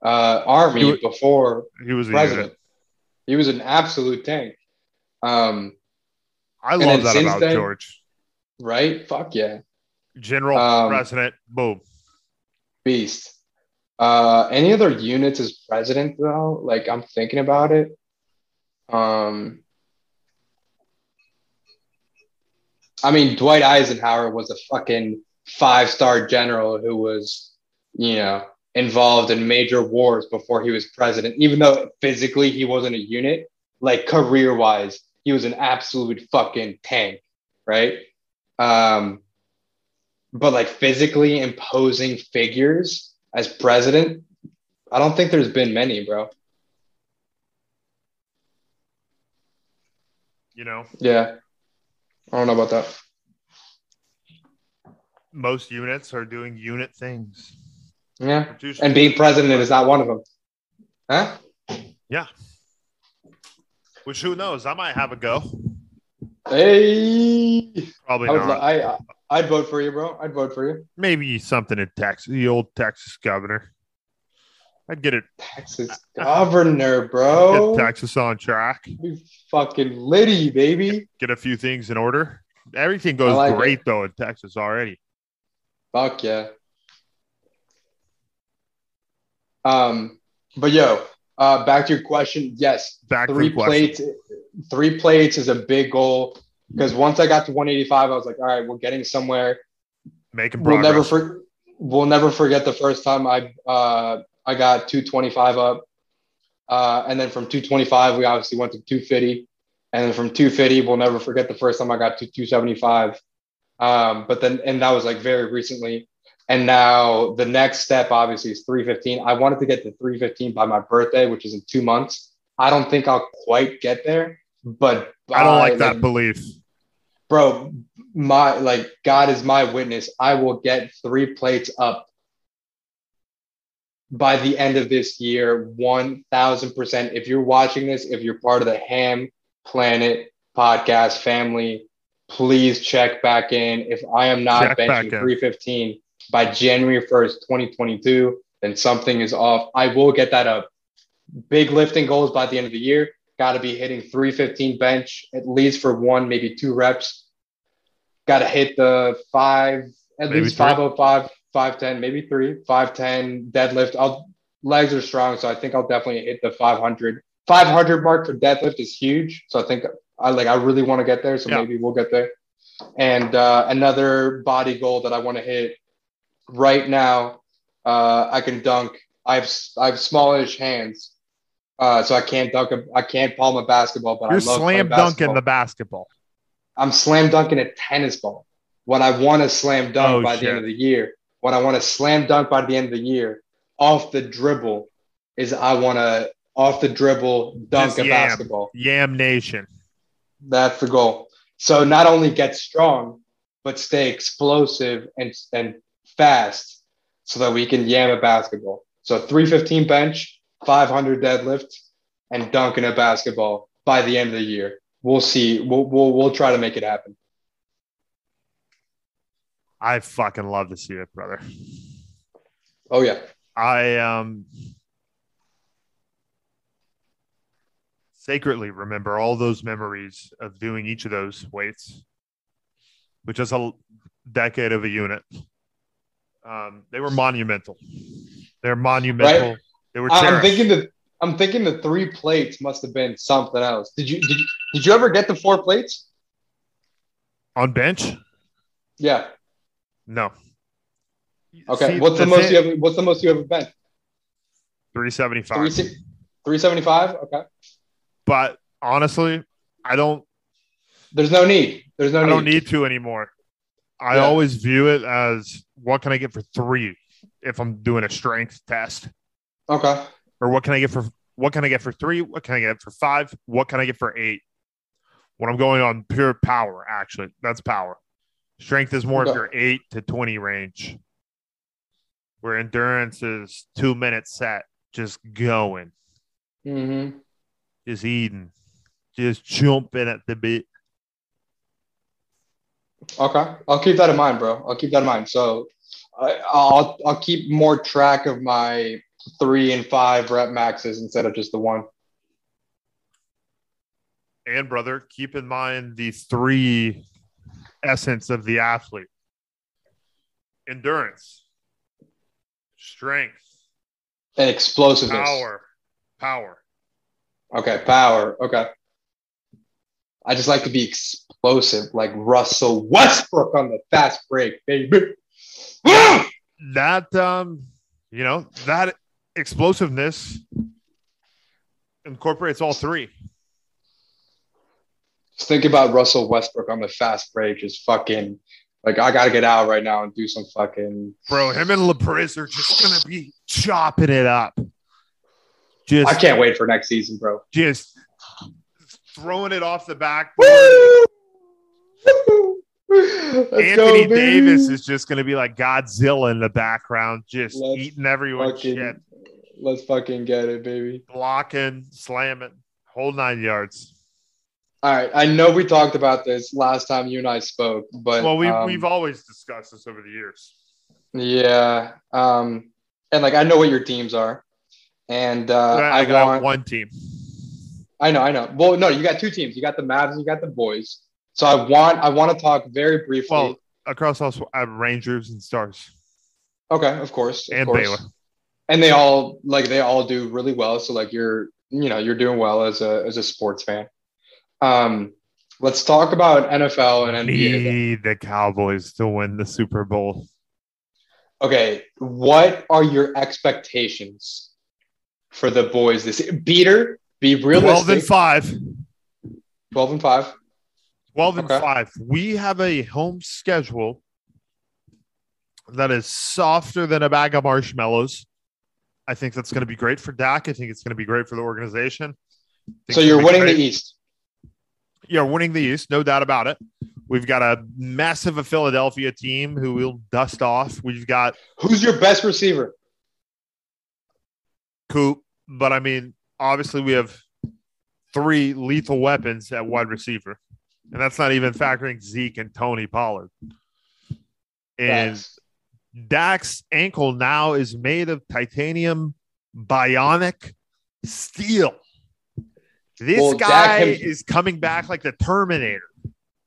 uh, army he was, before he was president. Unit. He was an absolute tank. Um, I love that about then, George. Right? Fuck yeah. General, um, president, boom. Beast. Uh, any other units as president, though? Like, I'm thinking about it. Um, I mean, Dwight Eisenhower was a fucking five-star general who was, you know, involved in major wars before he was president. Even though physically he wasn't a unit, like career-wise, he was an absolute fucking tank, right? Um, but like physically imposing figures as president, I don't think there's been many, bro. You know? Yeah. I don't know about that. Most units are doing unit things. Yeah. And being president is not one of them. Huh? Yeah. Which, who knows? I might have a go. Hey. Probably I would, not. I, I, I'd vote for you, bro. I'd vote for you. Maybe something in Texas. The old Texas governor. I'd get it. Texas governor, bro. Get Texas on track. We fucking litty, baby. Get, get a few things in order. Everything goes like great, it. though, in Texas already. Fuck yeah. Um, But, yo. Uh, back to your question, yes, back three plates. Three plates is a big goal, because once I got to one eighty-five, I was like, "All right, we're getting somewhere." Making progress. We'll never, for- we'll never forget the first time I uh, I got two twenty-five up, uh, and then from two twenty-five, we obviously went to two fifty, and then from two fifty, we'll never forget the first time I got to two seventy-five. Um, but then, and that was like very recently. And now the next step, obviously, is three fifteen. I wanted to get to three fifteen by my birthday, which is in two months. I don't think I'll quite get there, but I don't like that belief, bro. My like God is my witness. I will get three plates up by the end of this year, one thousand percent. If you're watching this, if you're part of the Ham Planet Podcast family, please check back in. If I am not benching three fifteen. By January first, twenty twenty-two, then something is off. I will get that up. Big lifting goals by the end of the year. Got to be hitting three fifteen bench, at least for one, maybe two reps. Got to hit the five, at maybe least three. five oh five, five ten, maybe three, five ten deadlift. I'll, legs are strong, so I think I'll definitely hit the five hundred. five hundred mark for deadlift is huge. So I think I like. I really want to get there, so yeah. Maybe we'll get there. And uh, another body goal that I want to hit. Right now, uh, I can dunk. I've I've smallish hands, uh, so I can't dunk. A, I can't palm a basketball, but you're I love slam dunking the basketball. I'm slam dunking a tennis ball. What I want to slam dunk oh, by shit. the end of the year. What I want to slam dunk by the end of the year off the dribble is I want to off the dribble dunk That's a yam. basketball. Yam Nation. That's the goal. So not only get strong, but stay explosive and and. fast so that we can yam a basketball. So three fifteen bench, five hundred deadlift, and dunking a basketball by the end of the year. We'll see. We'll, we'll, we'll try to make it happen. I fucking love to see it, brother. Oh, yeah. I um, sacredly remember all those memories of doing each of those weights, which is a decade of a unit. Um, they were monumental. They're monumental. Right? They were. Cherished. I'm thinking the. I'm thinking the three plates must have been something else. Did you? Did you, did you ever get the four plates? On bench. Yeah. No. Okay. See, what's the most? It. You ever, what's the most you ever been? three seventy-five. three seventy-five. Okay. But honestly, I don't. There's no need. There's no. I need. don't need to anymore. I yeah. always view it as what can I get for three if I'm doing a strength test? Okay. Or what can I get for what can I get for three? What can I get for five? What can I get for eight? When I'm going on pure power, actually, that's power. Strength is more okay. if you're eight to twenty range. Where endurance is two minute set, just going, mm-hmm. just eating, just jumping at the bit. Okay, I'll keep that in mind, bro. I'll keep that in mind. So I, I'll I'll keep more track of my three and five rep maxes instead of just the one. And brother, keep in mind the three essence of the athlete: endurance, strength, and explosiveness. Power. Power. Okay, power. Okay. I just like to be explosive, like Russell Westbrook on the fast break, baby. That, um, you know, that explosiveness incorporates all three. Just think about Russell Westbrook on the fast break is fucking... Like, I got to get out right now and do some fucking... Bro, him and LaPriz are just going to be chopping it up. Just, I can't wait for next season, bro. Just throwing it off the backboard. Anthony so Davis is just going to be like Godzilla in the background, just let's eating everyone fucking, shit. Let's fucking get it, baby. Blocking, slamming, whole nine yards. All right, I know we talked about this last time you and I spoke, but well, we um, we've always discussed this over the years. Yeah, um, and like I know what your teams are, and uh, I, I got want, one team. I know, I know. Well, no, you got two teams. You got the Mavs, and you got the boys. So I want I want to talk very briefly. Well, across all I have Rangers and Stars. Okay, of course, of and course. Baylor, and they all like they all do really well. So like you're you know you're doing well as a as a sports fan. Um, let's talk about N F L and N B A. Need the Cowboys to win the Super Bowl. Okay, what are your expectations for the boys this year? Peter, be realistic. Twelve and five. Twelve and five. Twelve and okay. five. We have a home schedule that is softer than a bag of marshmallows. I think that's going to be great for Dak. I think it's going to be great for the organization. So you're winning great. the East. Yeah, winning the East, no doubt about it. We've got a massive a Philadelphia team who will dust off. We've got who's your best receiver? Coop, but I mean, obviously we have three lethal weapons at wide receiver, and that's not even factoring Zeke and Tony Pollard. And yes. Dak's ankle now is made of titanium, bionic steel. This well, guy him- is coming back like the Terminator.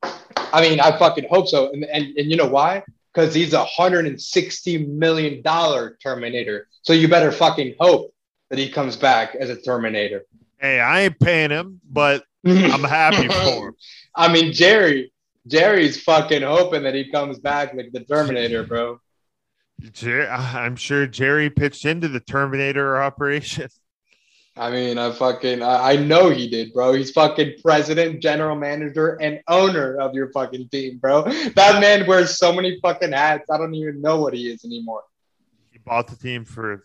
I mean, I fucking hope so. And and, and you know why? Because he's a one hundred sixty million dollars Terminator. So you better fucking hope that he comes back as a Terminator. Hey, I ain't paying him, but I'm happy for him. I mean, Jerry, Jerry's fucking hoping that he comes back like the Terminator, bro. Jer- I'm sure Jerry pitched into the Terminator operation. I mean, I fucking, I, I know he did, bro. He's fucking president, general manager, and owner of your fucking team, bro. That man wears so many fucking hats. I don't even know what he is anymore. He bought the team for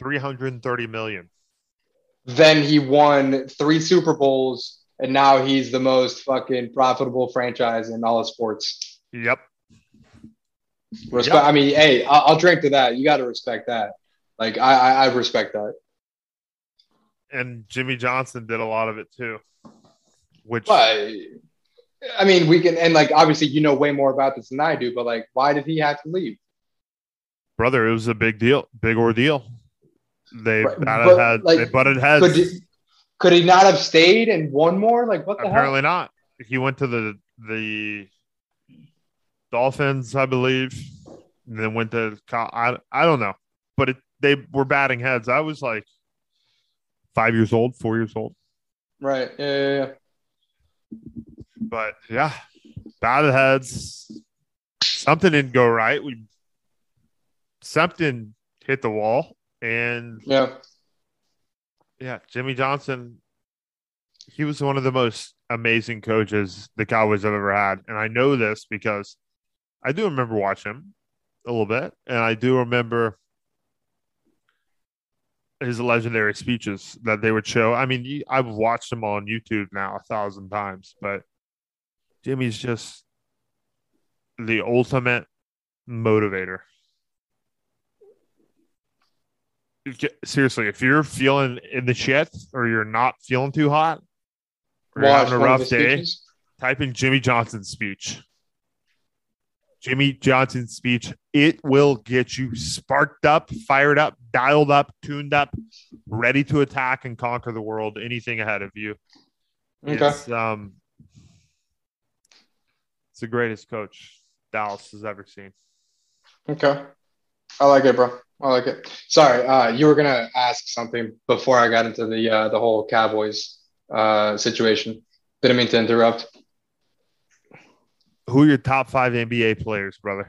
three hundred thirty million dollars. Then he won three Super Bowls, and now he's the most fucking profitable franchise in all of sports. Yep. Respe- yep. I mean, hey, I'll, I'll drink to that. You got to respect that. Like, I, I, I respect that. And Jimmy Johnson did a lot of it too, which well, I mean, we can, and like, obviously, you know, way more about this than I do, but like, why did he have to leave? Brother, it was a big deal, big ordeal. They right. but, had, like, they butted heads. Could, could he not have stayed and won more? Like, what the Apparently hell? Apparently not. He went to the, the Dolphins, I believe, and then went to, I, I don't know, but it, they were batting heads. I was like, Five years old, four years old. Right. Yeah, yeah, yeah. But yeah, batted heads. Something didn't go right. We something hit the wall, and yeah, yeah. Jimmy Johnson. He was one of the most amazing coaches the Cowboys have ever had. And I know this because I do remember watching him a little bit. And I do remember his legendary speeches that they would show. I mean, I've watched them on YouTube now a thousand times, but Jimmy's just the ultimate motivator. Seriously, if you're feeling in the shit or you're not feeling too hot or you're having a rough day, type in Jimmy Johnson's speech. Jimmy Johnson's speech. It will get you sparked up, fired up, dialed up, tuned up, ready to attack and conquer the world, anything ahead of you. Okay. It's, um, it's the greatest coach Dallas has ever seen. Okay. I like it, bro. I like it. Sorry, uh, you were going to ask something before I got into the uh, the whole Cowboys uh, situation. Didn't mean to interrupt. Who are your top five N B A players, brother?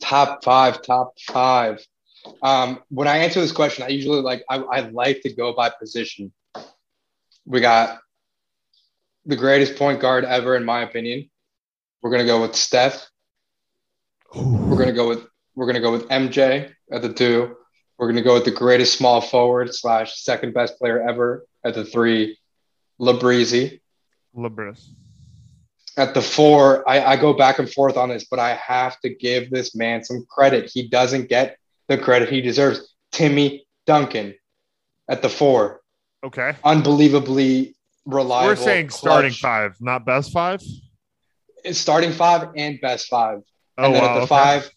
Top five, top five. Um, when I answer this question, I usually like I, I like to go by position. We got the greatest point guard ever, in my opinion. We're going to go with Steph. Ooh. We're going to go with We're going to go with M J at the two. We're going to go with the greatest small forward slash second best player ever at the three, LaBreezy. LaBreezy. At the four, I, I go back and forth on this, but I have to give this man some credit. He doesn't get the credit he deserves. Timmy Duncan at the four. Okay. Unbelievably reliable. We're saying clutch. Starting five, not best five? It's starting five and best five. Oh, and then wow, at the okay. five.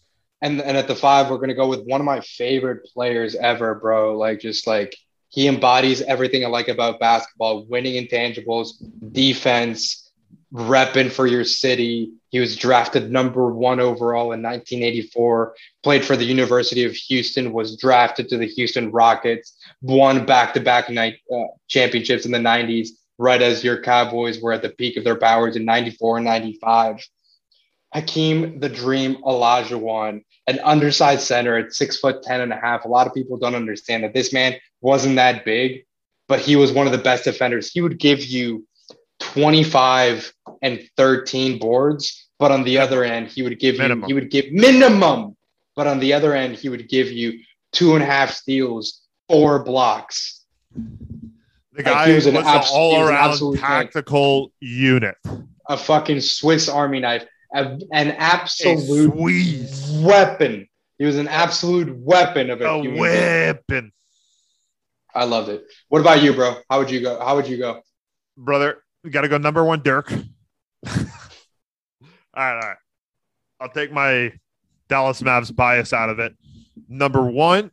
And and at the five, we're going to go with one of my favorite players ever, bro. Like, just like he embodies everything I like about basketball, winning intangibles, defense, repping for your city. He was drafted number one overall in nineteen eighty-four, played for the University of Houston, was drafted to the Houston Rockets, won back-to-back night uh, championships in the nineties, right as your Cowboys were at the peak of their powers in ninety-four and ninety-five. Hakeem the Dream Olajuwon, an undersized center at six foot ten and a half. A lot of people don't understand that this man wasn't that big, but he was one of the best defenders. He would give you twenty-five and thirteen boards, but on the other end, he would give minimum. you he would give minimum, but on the other end, he would give you two and a half steals, four blocks. The guy like he was, was an, abs- an all-around tactical man. Unit, a fucking Swiss Army knife. A, an absolute weapon. He was an absolute weapon of a, a human weapon. Being. I loved it. What about you, bro? How would you go? How would you go, brother? We got to go number one, Dirk. all right, all right. I'll take my Dallas Mavs bias out of it. Number one,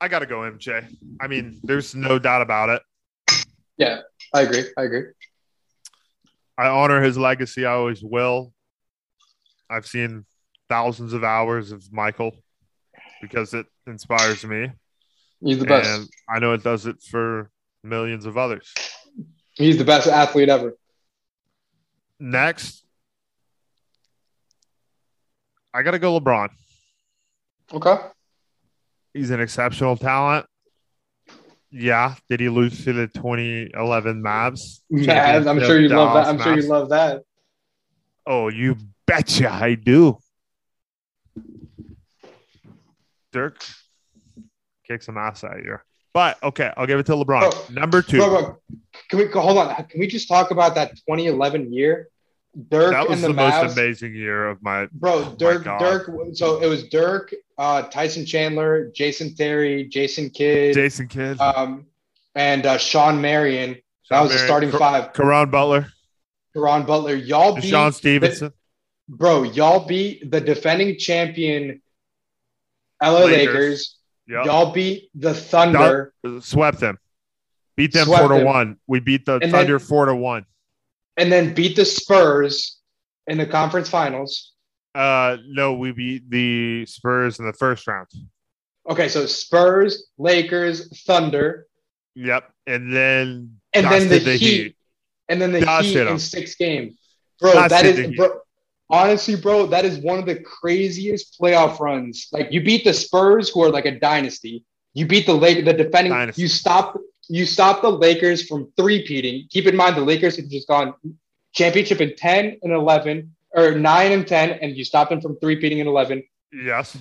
I got to go M J. I mean, there's no doubt about it. Yeah, I agree. I agree. I honor his legacy. I always will. I've seen thousands of hours of Michael because it inspires me. He's the best. And I know it does it for millions of others. He's the best athlete ever. Next, I got to go LeBron. Okay. He's an exceptional talent. Yeah, did he lose to the twenty eleven Mavs? Yeah, I'm sure you Dallas love that. I'm Mavs. sure you love that. Oh, you betcha I do. Dirk kicks some ass out of here. But, okay, I'll give it to LeBron. Oh, Number two. Bro, bro. Can we Hold on. Can we just talk about that twenty eleven year? Dirk that was and the, the most amazing year of my bro. Dirk, oh my Dirk. So it was Dirk, uh, Tyson Chandler, Jason Terry, Jason Kidd, Jason Kidd, um, and uh, Sean Marion. Sean that was Marion. the starting Car- five. Caron Butler, Caron Butler. Y'all beat Sean Stevenson, the, bro. Y'all beat the defending champion, L A Lakers. Lakers. Yep. Y'all beat the Thunder. Th- swept them. Beat them swept four to them. one. We beat the and Thunder then, four to one. And then beat the Spurs in the conference finals. Uh, no, we beat the Spurs in the first round. Okay, so Spurs, Lakers, Thunder. Yep, and then and then the, the Heat. Heat, and then the dusted Heat them. in six games, bro. Dusted that is bro, honestly, bro. That is one of the craziest playoff runs. Like you beat the Spurs, who are like a dynasty. You beat the Lakers, the defending. Dynasty. You stopped. You stop the Lakers from three-peating. Keep in mind, the Lakers have just gone championship in ten and eleven, or nine and ten, and you stop them from three-peating in eleven. Yes.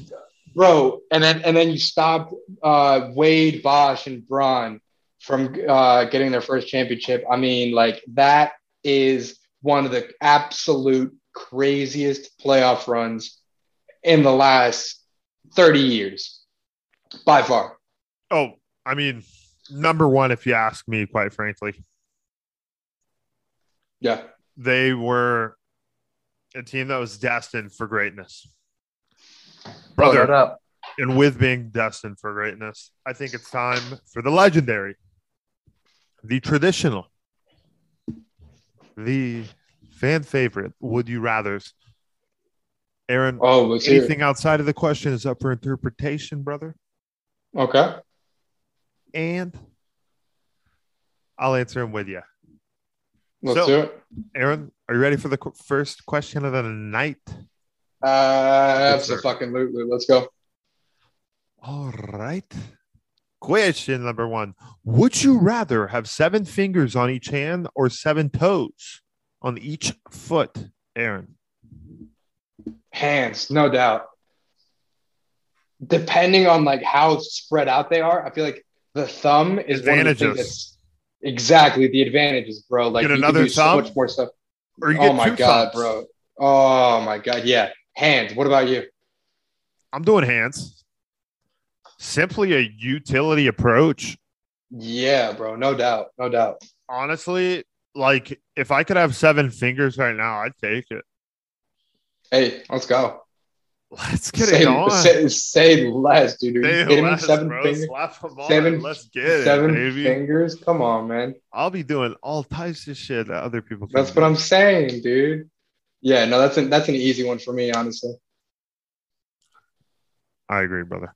Bro, and then and then you stopped uh, Wade, Bosch, and Braun from uh, getting their first championship. I mean, like, that is one of the absolute craziest playoff runs in the last thirty years, by far. Oh, I mean, number one, if you ask me, quite frankly. Yeah. They were a team that was destined for greatness. Brother, oh, up. And with being destined for greatness, I think it's time for the legendary, the traditional, the fan favorite, would you rathers. Aaron, oh, anything here. Outside of the question is up for interpretation, brother. Okay. And I'll answer them with you. Let's so, do it. Aaron, are you ready for the qu- first question of the night? Uh, that's a fucking loot, loot. Let's go. All right. Question number one. Would you rather have seven fingers on each hand or seven toes on each foot, Aaron? Hands, no doubt. Depending on like how spread out they are, I feel like the thumb is advantages. One of the things that's exactly the advantages, bro. Like get another you can do thumb, so much more stuff. Or you get oh my two god, thumbs. Bro. Oh my god, yeah. Hands. What about you? I'm doing hands. Simply a utility approach. Yeah, bro. No doubt. No doubt. Honestly, like if I could have seven fingers right now, I'd take it. Hey, let's go. Let's get say, it on. Say, say less, dude. Say less, seven bro. Fingers, slap them on. Seven, let's get it, seven baby. Fingers. Come on, man. I'll be doing all types of shit that other people can That's do. What I'm saying, dude. Yeah, no, that's an, that's an easy one for me, honestly. I agree, brother.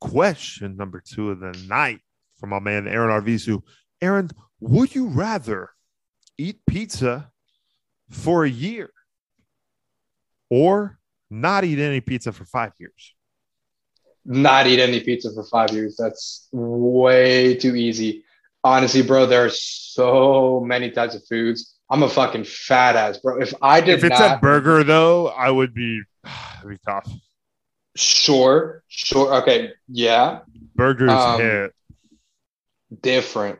Question number two of the night from my man, Aaron Arvizu. Aaron, would you rather eat pizza for a year or not eat any pizza for five years? Not eat any pizza for five years. That's way too easy. Honestly, bro, there are so many types of foods. I'm a fucking fat ass, bro. If I did If it's not, a burger, though, I would be, it'd be tough. Sure. Sure. Okay. Yeah. Burgers um, hit. Different.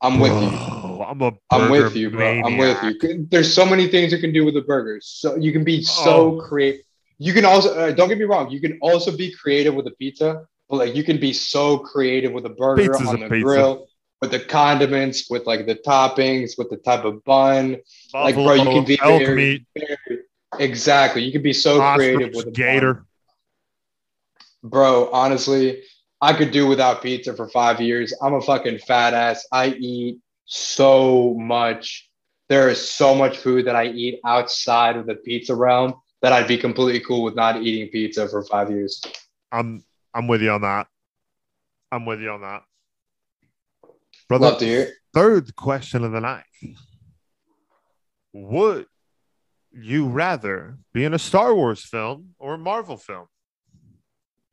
I'm with you. Oh, I'm, a I'm with you, bro. Maniac. I'm with you. There's so many things you can do with a burger. So you can be so oh. creative. You can also, uh, don't get me wrong, you can also be creative with a pizza, but like you can be so creative with a burger Pizza's on the pizza. Grill, with the condiments, with like the toppings, with the type of bun. Buffalo, like, bro, you can be elk very, meat. Very, exactly. You can be so Ostrich, creative with a gator. Bun. Bro, honestly, I could do without pizza for five years. I'm a fucking fat ass. I eat so much. There is so much food that I eat outside of the pizza realm that I'd be completely cool with not eating pizza for five years. I'm I'm with you on that. I'm with you on that. Brother, love to hear it. Third question of the night. Would you rather be in a Star Wars film or a Marvel film?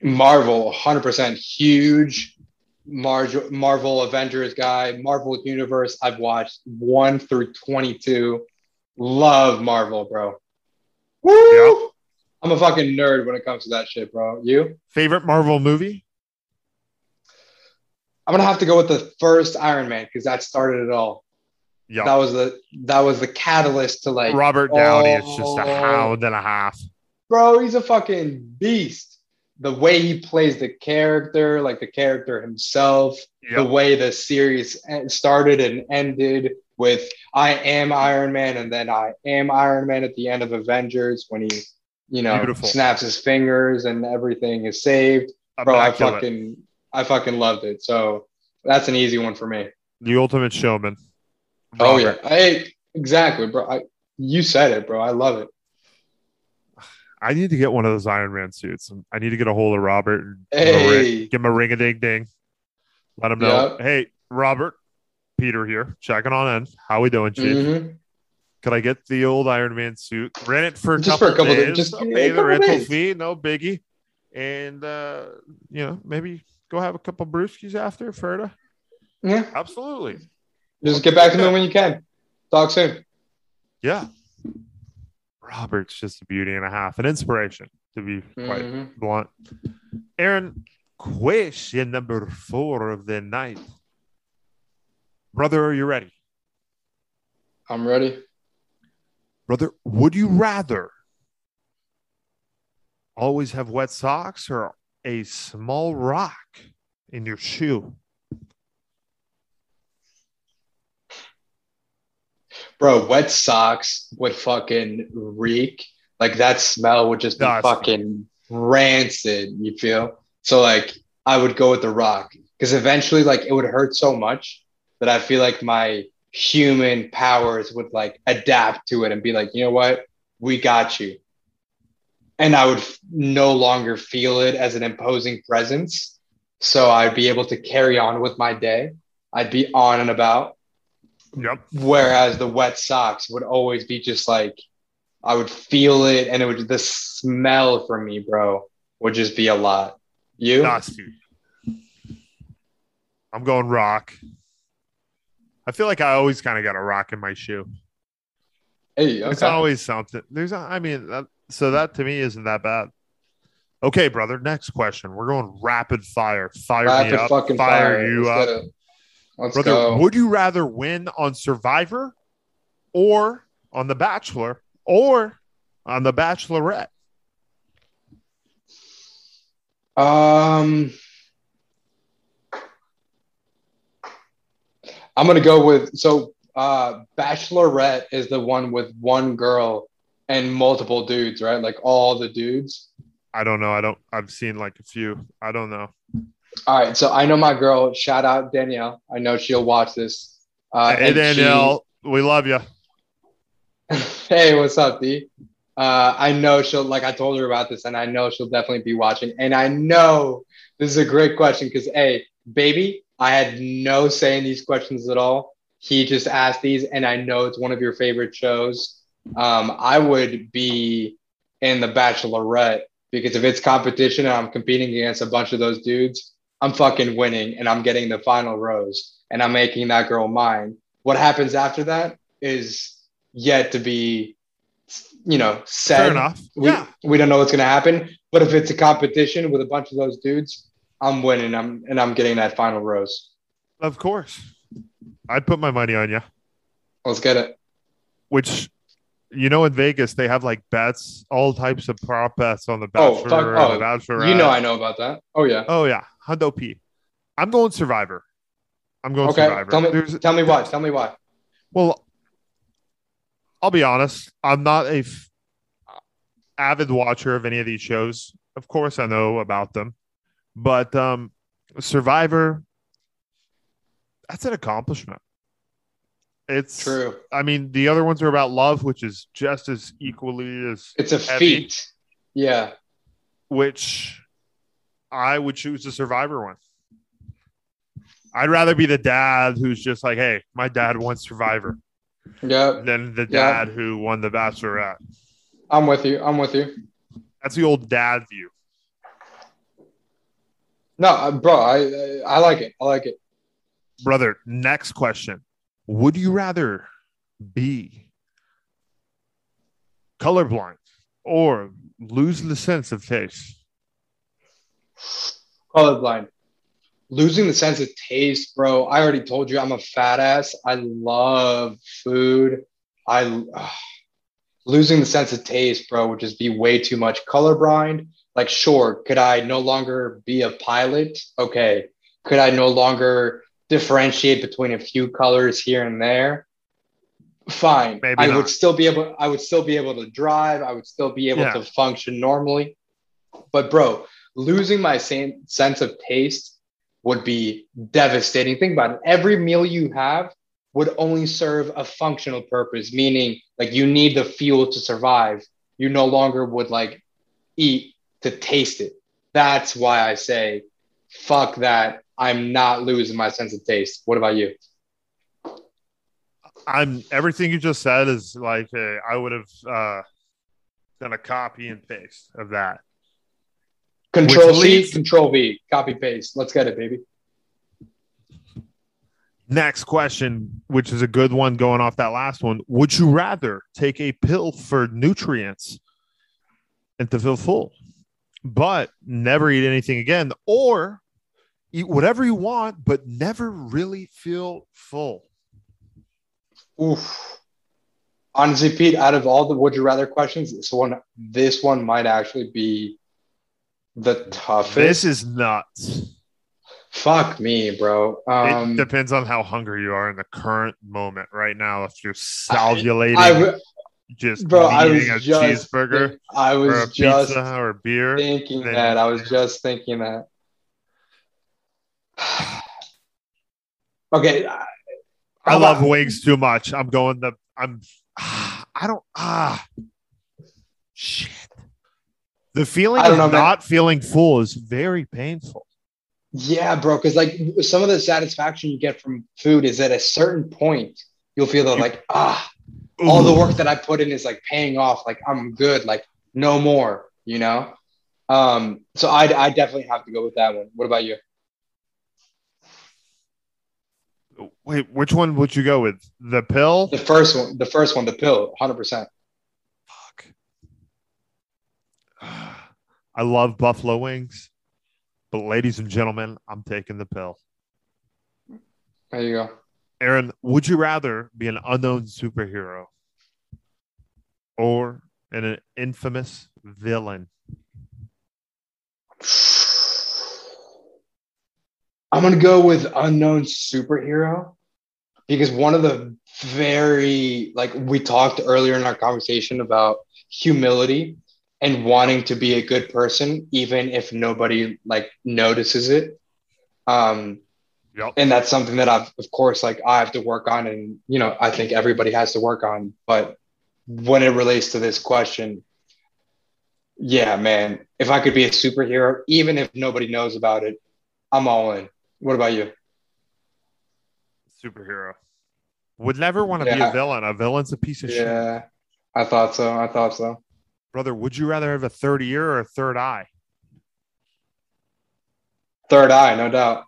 Marvel, one hundred percent huge Mar- Marvel Avengers guy. Marvel Universe, I've watched one through twenty-two. Love Marvel, bro. Woo! Yep. I'm a fucking nerd when it comes to that shit, bro. You? Favorite Marvel movie? I'm gonna have to go with the first Iron Man because that started it all. Yeah, that was the that was the catalyst to like Robert Downey. Oh, it's just a hound and a half, bro. He's a fucking beast. The way he plays the character, like the character himself, yep. The way the series started and ended. With I am Iron Man, and then I am Iron Man at the end of Avengers when he, you know, Beautiful. Snaps his fingers and everything is saved. Bro, I fucking, I fucking loved it. So that's an easy one for me. The Ultimate Showman. Oh yeah, I, exactly, bro. I, you said it, bro. I love it. I need to get one of those Iron Man suits. I need to get a hold of Robert. And hey. Give him a ring a ding ding. Let him know, yep. Hey, Robert. Peter here, checking on in. How we doing, Chief? Mm-hmm. Could I get the old Iron Man suit? Rent it for a just couple, for a couple days. Of, just pay the rental fee, no biggie. And uh, you know, maybe go have a couple brewskis after, Ferda. Yeah. Absolutely. Just get back to me when you can. Talk soon. Yeah. Robert's just a beauty and a half, an inspiration, to be quite mm-hmm. blunt. Aaron, question number four of the night. Brother, are you ready? I'm ready. Brother, would you rather always have wet socks or a small rock in your shoe? Bro, wet socks would fucking reek. Like, that smell would just be no, fucking rancid, you feel? So, like, I would go with the rock. Because eventually, like, it would hurt so much that I feel like my human powers would, like, adapt to it and be like, you know what? We got you. And I would f- no longer feel it as an imposing presence. So I'd be able to carry on with my day. I'd be on and about. Yep. Whereas the wet socks would always be just like, I would feel it, and it would, the smell for me, bro, would just be a lot. You? Nasty. I'm going rock. I feel like I always kind of got a rock in my shoe. Hey, okay. It's always something. There's, I mean, that, so that to me isn't that bad. Okay, brother. Next question. We're going rapid fire. Fire rapid me up. Fucking fire, fire you up. Of- Let's Brother, go. Would you rather win on Survivor or on The Bachelor or on The Bachelorette? Um, I'm going to go with, so uh, Bachelorette is the one with one girl and multiple dudes, right? Like all the dudes. I don't know. I don't, I've seen like a few. I don't know. All right, so I know my girl. Shout out Danielle. I know she'll watch this. Uh, hey, Danielle, she, we love you. Hey, what's up, D? Uh, I know she'll, like I told her about this, and I know she'll definitely be watching. And I know this is a great question because, hey, baby, I had no say in these questions at all. He just asked these, and I know it's one of your favorite shows. Um, I would be in The Bachelorette because if it's competition and I'm competing against a bunch of those dudes, I'm fucking winning and I'm getting the final rose and I'm making that girl mine. What happens after that is yet to be, you know, said. Fair enough. We, yeah. we don't know what's going to happen. But if it's a competition with a bunch of those dudes, I'm winning I'm, and I'm getting that final rose. Of course. I'd put my money on you. Let's get it. Which, you know, in Vegas, they have like bets, all types of prop bets on The Bachelor. Oh, fuck. Oh, the Bachelorette. You know I know about that. Oh, yeah. Oh, yeah. Hundo P. I'm going Survivor. I'm going okay. Survivor. Tell me, There's, tell me why. Tell me why. Well, I'll be honest. I'm not a f- avid watcher of any of these shows. Of course, I know about them. But um, Survivor, that's an accomplishment. It's true. I mean, the other ones are about love, which is just as equally as it's a heavy, feat. Yeah. Which I would choose the Survivor one. I'd rather be the dad who's just like, hey, my dad won Survivor. Yeah. Than the dad yep. who won the Bachelorette. I'm with you. I'm with you. That's the old dad view. No, bro, I I like it. I like it. Brother, next question. Would you rather be colorblind or lose the sense of taste? Colorblind. Losing the sense of taste, bro. I already told you I'm a fat ass. I love food. I ugh. Losing the sense of taste, bro, would just be way too much. Colorblind, like, sure. Could I no longer be a pilot? Okay. Could I no longer differentiate between a few colors here and there? Fine. Maybe I not. would still be able I would still be able to drive. I would still be able yeah. to function normally. But bro, losing my same sense of taste would be devastating. Think about it. Every meal you have would only serve a functional purpose, meaning like you need the fuel to survive. You no longer would like eat to taste it. That's why I say fuck that. I'm not losing my sense of taste. What about you? I'm everything you just said is like a, I would have uh, done a copy and paste of that. Control C, leads, Control V, copy paste. Let's get it, baby. Next question, which is a good one going off that last one. Would you rather take a pill for nutrients and to feel full, but never eat anything again, or eat whatever you want, but never really feel full? Oof. Honestly, Pete, out of all the would you rather questions, this one, this one might actually be the toughest. This is nuts. Fuck me, bro. Um, it depends on how hungry you are in the current moment right now. If you're salivulating, I, I w- just bro, eating a just cheeseburger think, I was or a just pizza or beer. Thinking that. I was just thinking that. Okay. I, I love wings too much. I'm going the I'm ah, I don't ah shit. The feeling of know, not man. feeling full is very painful. Yeah, bro, because like some of the satisfaction you get from food is at a certain point you'll feel that like ah, Ooh. all the work that I put in is like paying off. Like I'm good. Like no more. You know. Um. So I I definitely have to go with that one. What about you? Wait, which one would you go with? The pill? The first one. The first one. The pill. one hundred percent. Fuck. I love buffalo wings. But ladies and gentlemen, I'm taking the pill. There you go. Aaron, would you rather be an unknown superhero or an infamous villain? I'm going to go with unknown superhero because one of the very, like we talked earlier in our conversation about humility and wanting to be a good person, even if nobody like notices it. Um, yep. And that's something that I've, of course, like I have to work on and, you know, I think everybody has to work on, but when it relates to this question, yeah, man, if I could be a superhero, even if nobody knows about it, I'm all in. What about you? Superhero. Would never want to yeah. be a villain. A villain's a piece of yeah, shit. Yeah, I thought so. I thought so. Brother, would you rather have a third ear or a third eye? Third eye, no doubt.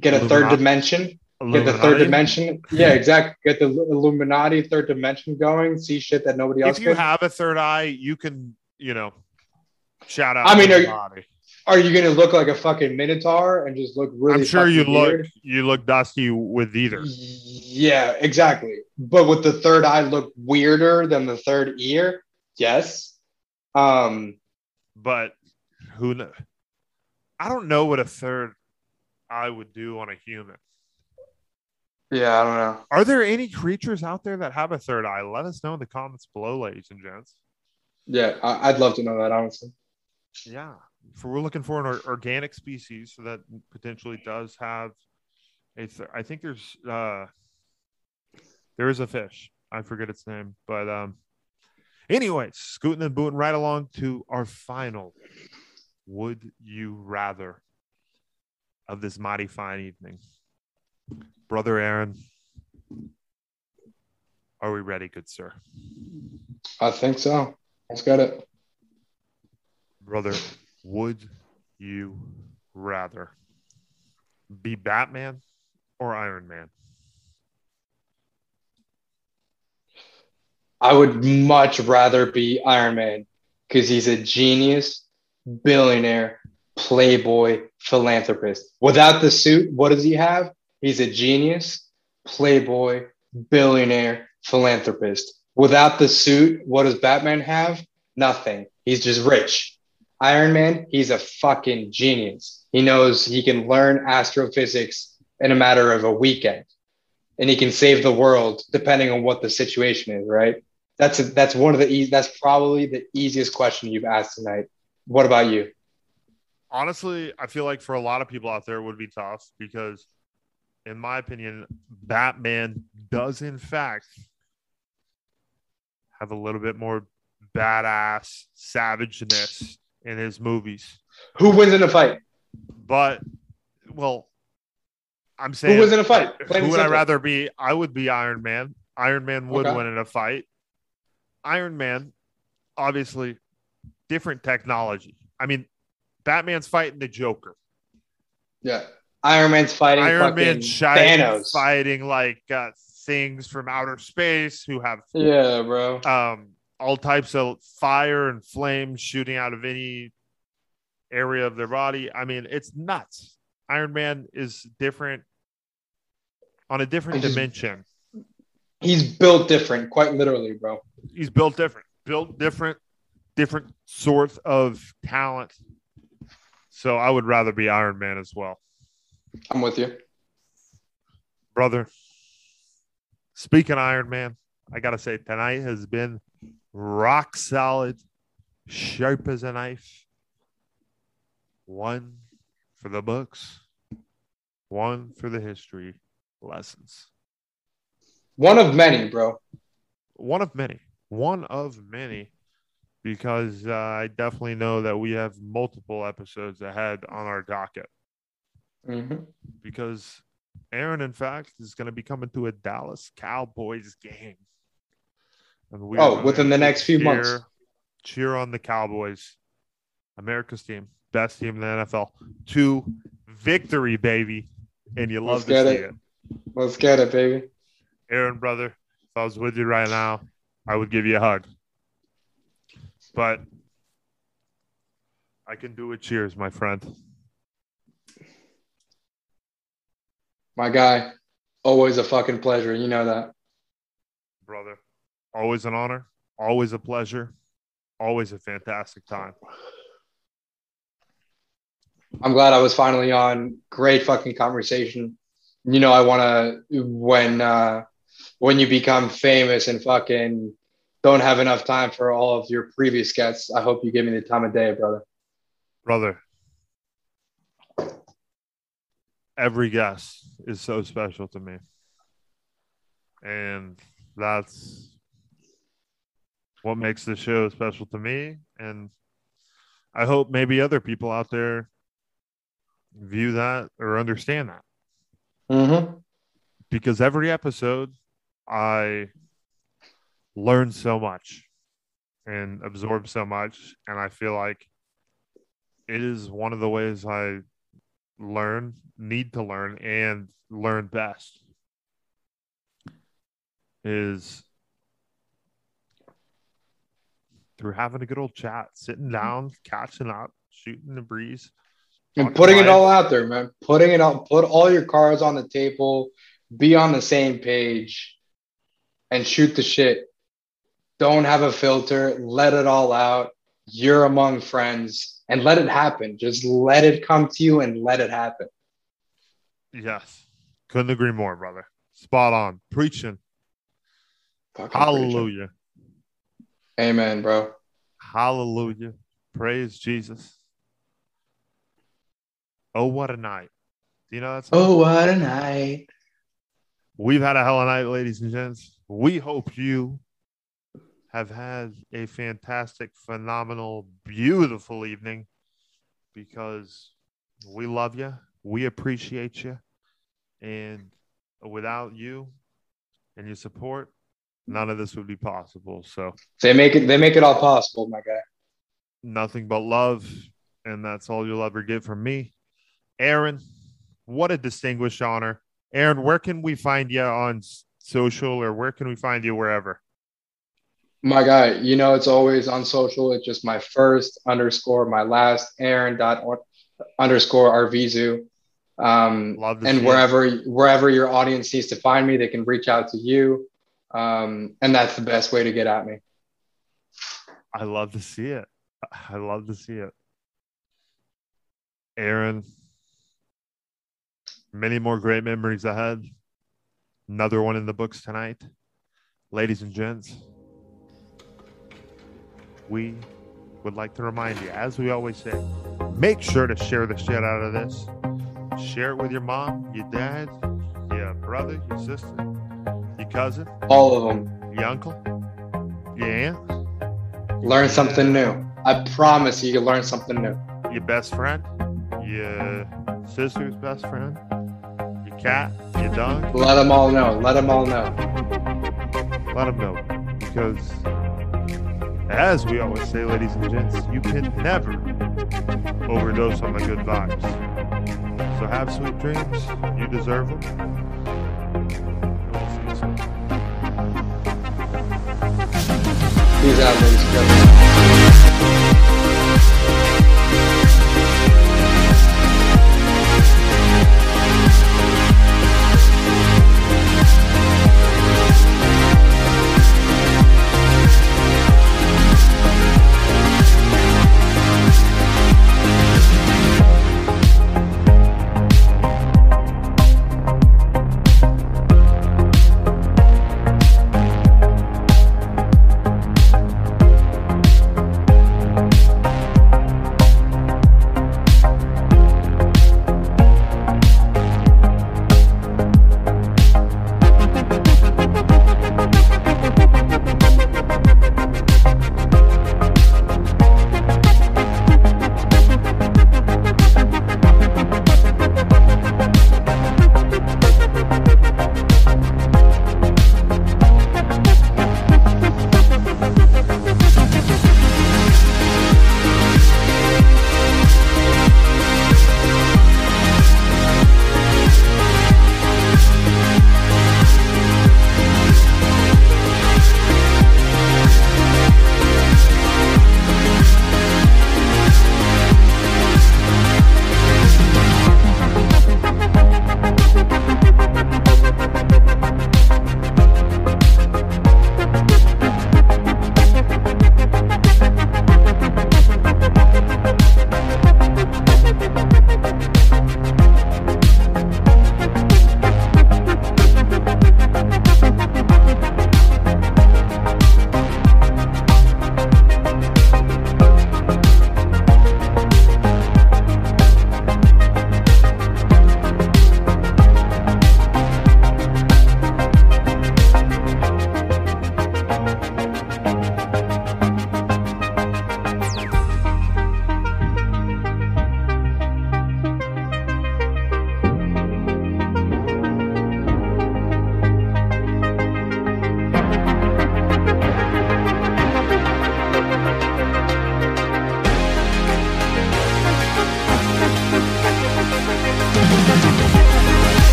Get a third dimension. Get the third dimension. Yeah, exactly. Get the Illuminati third dimension going. See shit that nobody else can. If you have a third eye, you can, you know, shout out I mean, to the body. Are you going to look like a fucking minotaur and just look really? I'm sure you weird? look you look dusty with either. Yeah, exactly. But would the third eye look weirder than the third ear? Yes. Um, but who knows? I don't know what a third eye would do on a human. Yeah, I don't know. Are there any creatures out there that have a third eye? Let us know in the comments below, ladies and gents. Yeah, I- I'd love to know that, honestly. Yeah. For we're looking for an organic species so that potentially does have a th- I think there's uh there is a fish. I forget its name, but um anyways, scooting and booting right along to our final would you rather of this mighty fine evening. Brother Aaron, are we ready, good sir? I think so. Let's get it. Brother, would you rather be Batman or Iron Man? I would much rather be Iron Man because he's a genius, billionaire, playboy, philanthropist. Without the suit, what does he have? He's a genius, playboy, billionaire, philanthropist. Without the suit, what does Batman have? Nothing. He's just rich. Iron Man, he's a fucking genius. He knows he can learn astrophysics in a matter of a weekend. And he can save the world depending on what the situation is, right? That's a, that's one of the e- that's probably the easiest question you've asked tonight. What about you? Honestly, I feel like for a lot of people out there it would be tough because in my opinion, Batman does in fact have a little bit more badass savageness in his movies. Who wins in a fight? But, well, I'm saying... Who wins in a fight? Plain who would simple. I rather be? I would be Iron Man. Iron Man would okay. win in a fight. Iron Man, obviously, different technology. I mean, Batman's fighting the Joker. Yeah. Iron Man's fighting Iron Man Thanos, fighting like uh, things from outer space who have yeah, bro. Um, all types of fire and flames shooting out of any area of their body. I mean, it's nuts. Iron Man is different on a different just, dimension. He's built different, quite literally, bro. He's built different, built different, different sorts of talent. So I would rather be Iron Man as well. I'm with you, brother. Speaking of Iron Man, I got to say tonight has been rock solid, sharp as a knife. One for the books, one for the history lessons. One of many, bro. One of many. One of many. Because uh, I definitely know that we have multiple episodes ahead on our docket. Mm-hmm. Because Aaron, in fact, is going to be coming to a Dallas Cowboys game. And we oh, within the next few cheer, months. Cheer on the Cowboys. America's team. Best team in the N F L. Two victory, baby. And you love Let's to see it. it. Let's get it, baby. Aaron, brother, if I was with you right now, I would give you a hug. But I can do it. Cheers, my friend. My guy, always a fucking pleasure. You know that. Brother, always an honor. Always a pleasure. Always a fantastic time. I'm glad I was finally on. Great fucking conversation. You know, I want to, when... Uh, when you become famous and fucking don't have enough time for all of your previous guests, I hope you give me the time of day, brother. Brother. Every guest is so special to me. And that's what makes the show special to me. And I hope maybe other people out there view that or understand that. Mm-hmm. Because every episode, I learn so much and absorb so much. And I feel like it is one of the ways I learn, need to learn, and learn best is through having a good old chat, sitting down, catching up, shooting the breeze. And putting it all out there, man. Putting it out, put all your cards on the table, be on the same page. And shoot the shit. Don't have a filter. Let it all out. You're among friends. And let it happen. Just let it come to you and let it happen. Yes. Couldn't agree more, brother. Spot on. Preaching. Fucking hallelujah. Preaching. Amen, bro. Hallelujah. Praise Jesus. Oh, what a night. Do you know that song? Oh, what a night. We've had a hell of a night, ladies and gents. We hope you have had a fantastic, phenomenal, beautiful evening because we love you. We appreciate you. And without you and your support, none of this would be possible. So they make it, they make it all possible, my guy. Nothing but love. And that's all you'll ever get from me. Aaron, what a distinguished honor. Aaron, where can we find you on social, or where can we find you wherever? My guy, you know, it's always on social. It's just my first underscore, my last Aaron dot underscore Arvizu. Um, Love to and see wherever, it. wherever your audience needs to find me, they can reach out to you. Um, and that's the best way to get at me. I love to see it. I love to see it. Aaron, many more great memories ahead. Another one in the books tonight. Ladies and gents, we would like to remind you, as we always say, make sure to share the shit out of this. Share it with your mom, your dad, your brother, your sister, your cousin. All of them. Your uncle. Your aunt. Learn something new. I promise you, you learn something new. Your best friend. Your sister's best friend. Your cat. Your dog. Let them all know. Let them all know. Let them know. Because, as we always say, ladies and gents, you can never overdose on the good vibes. So have sweet dreams. You deserve them. Peace out, ladies and gentlemen.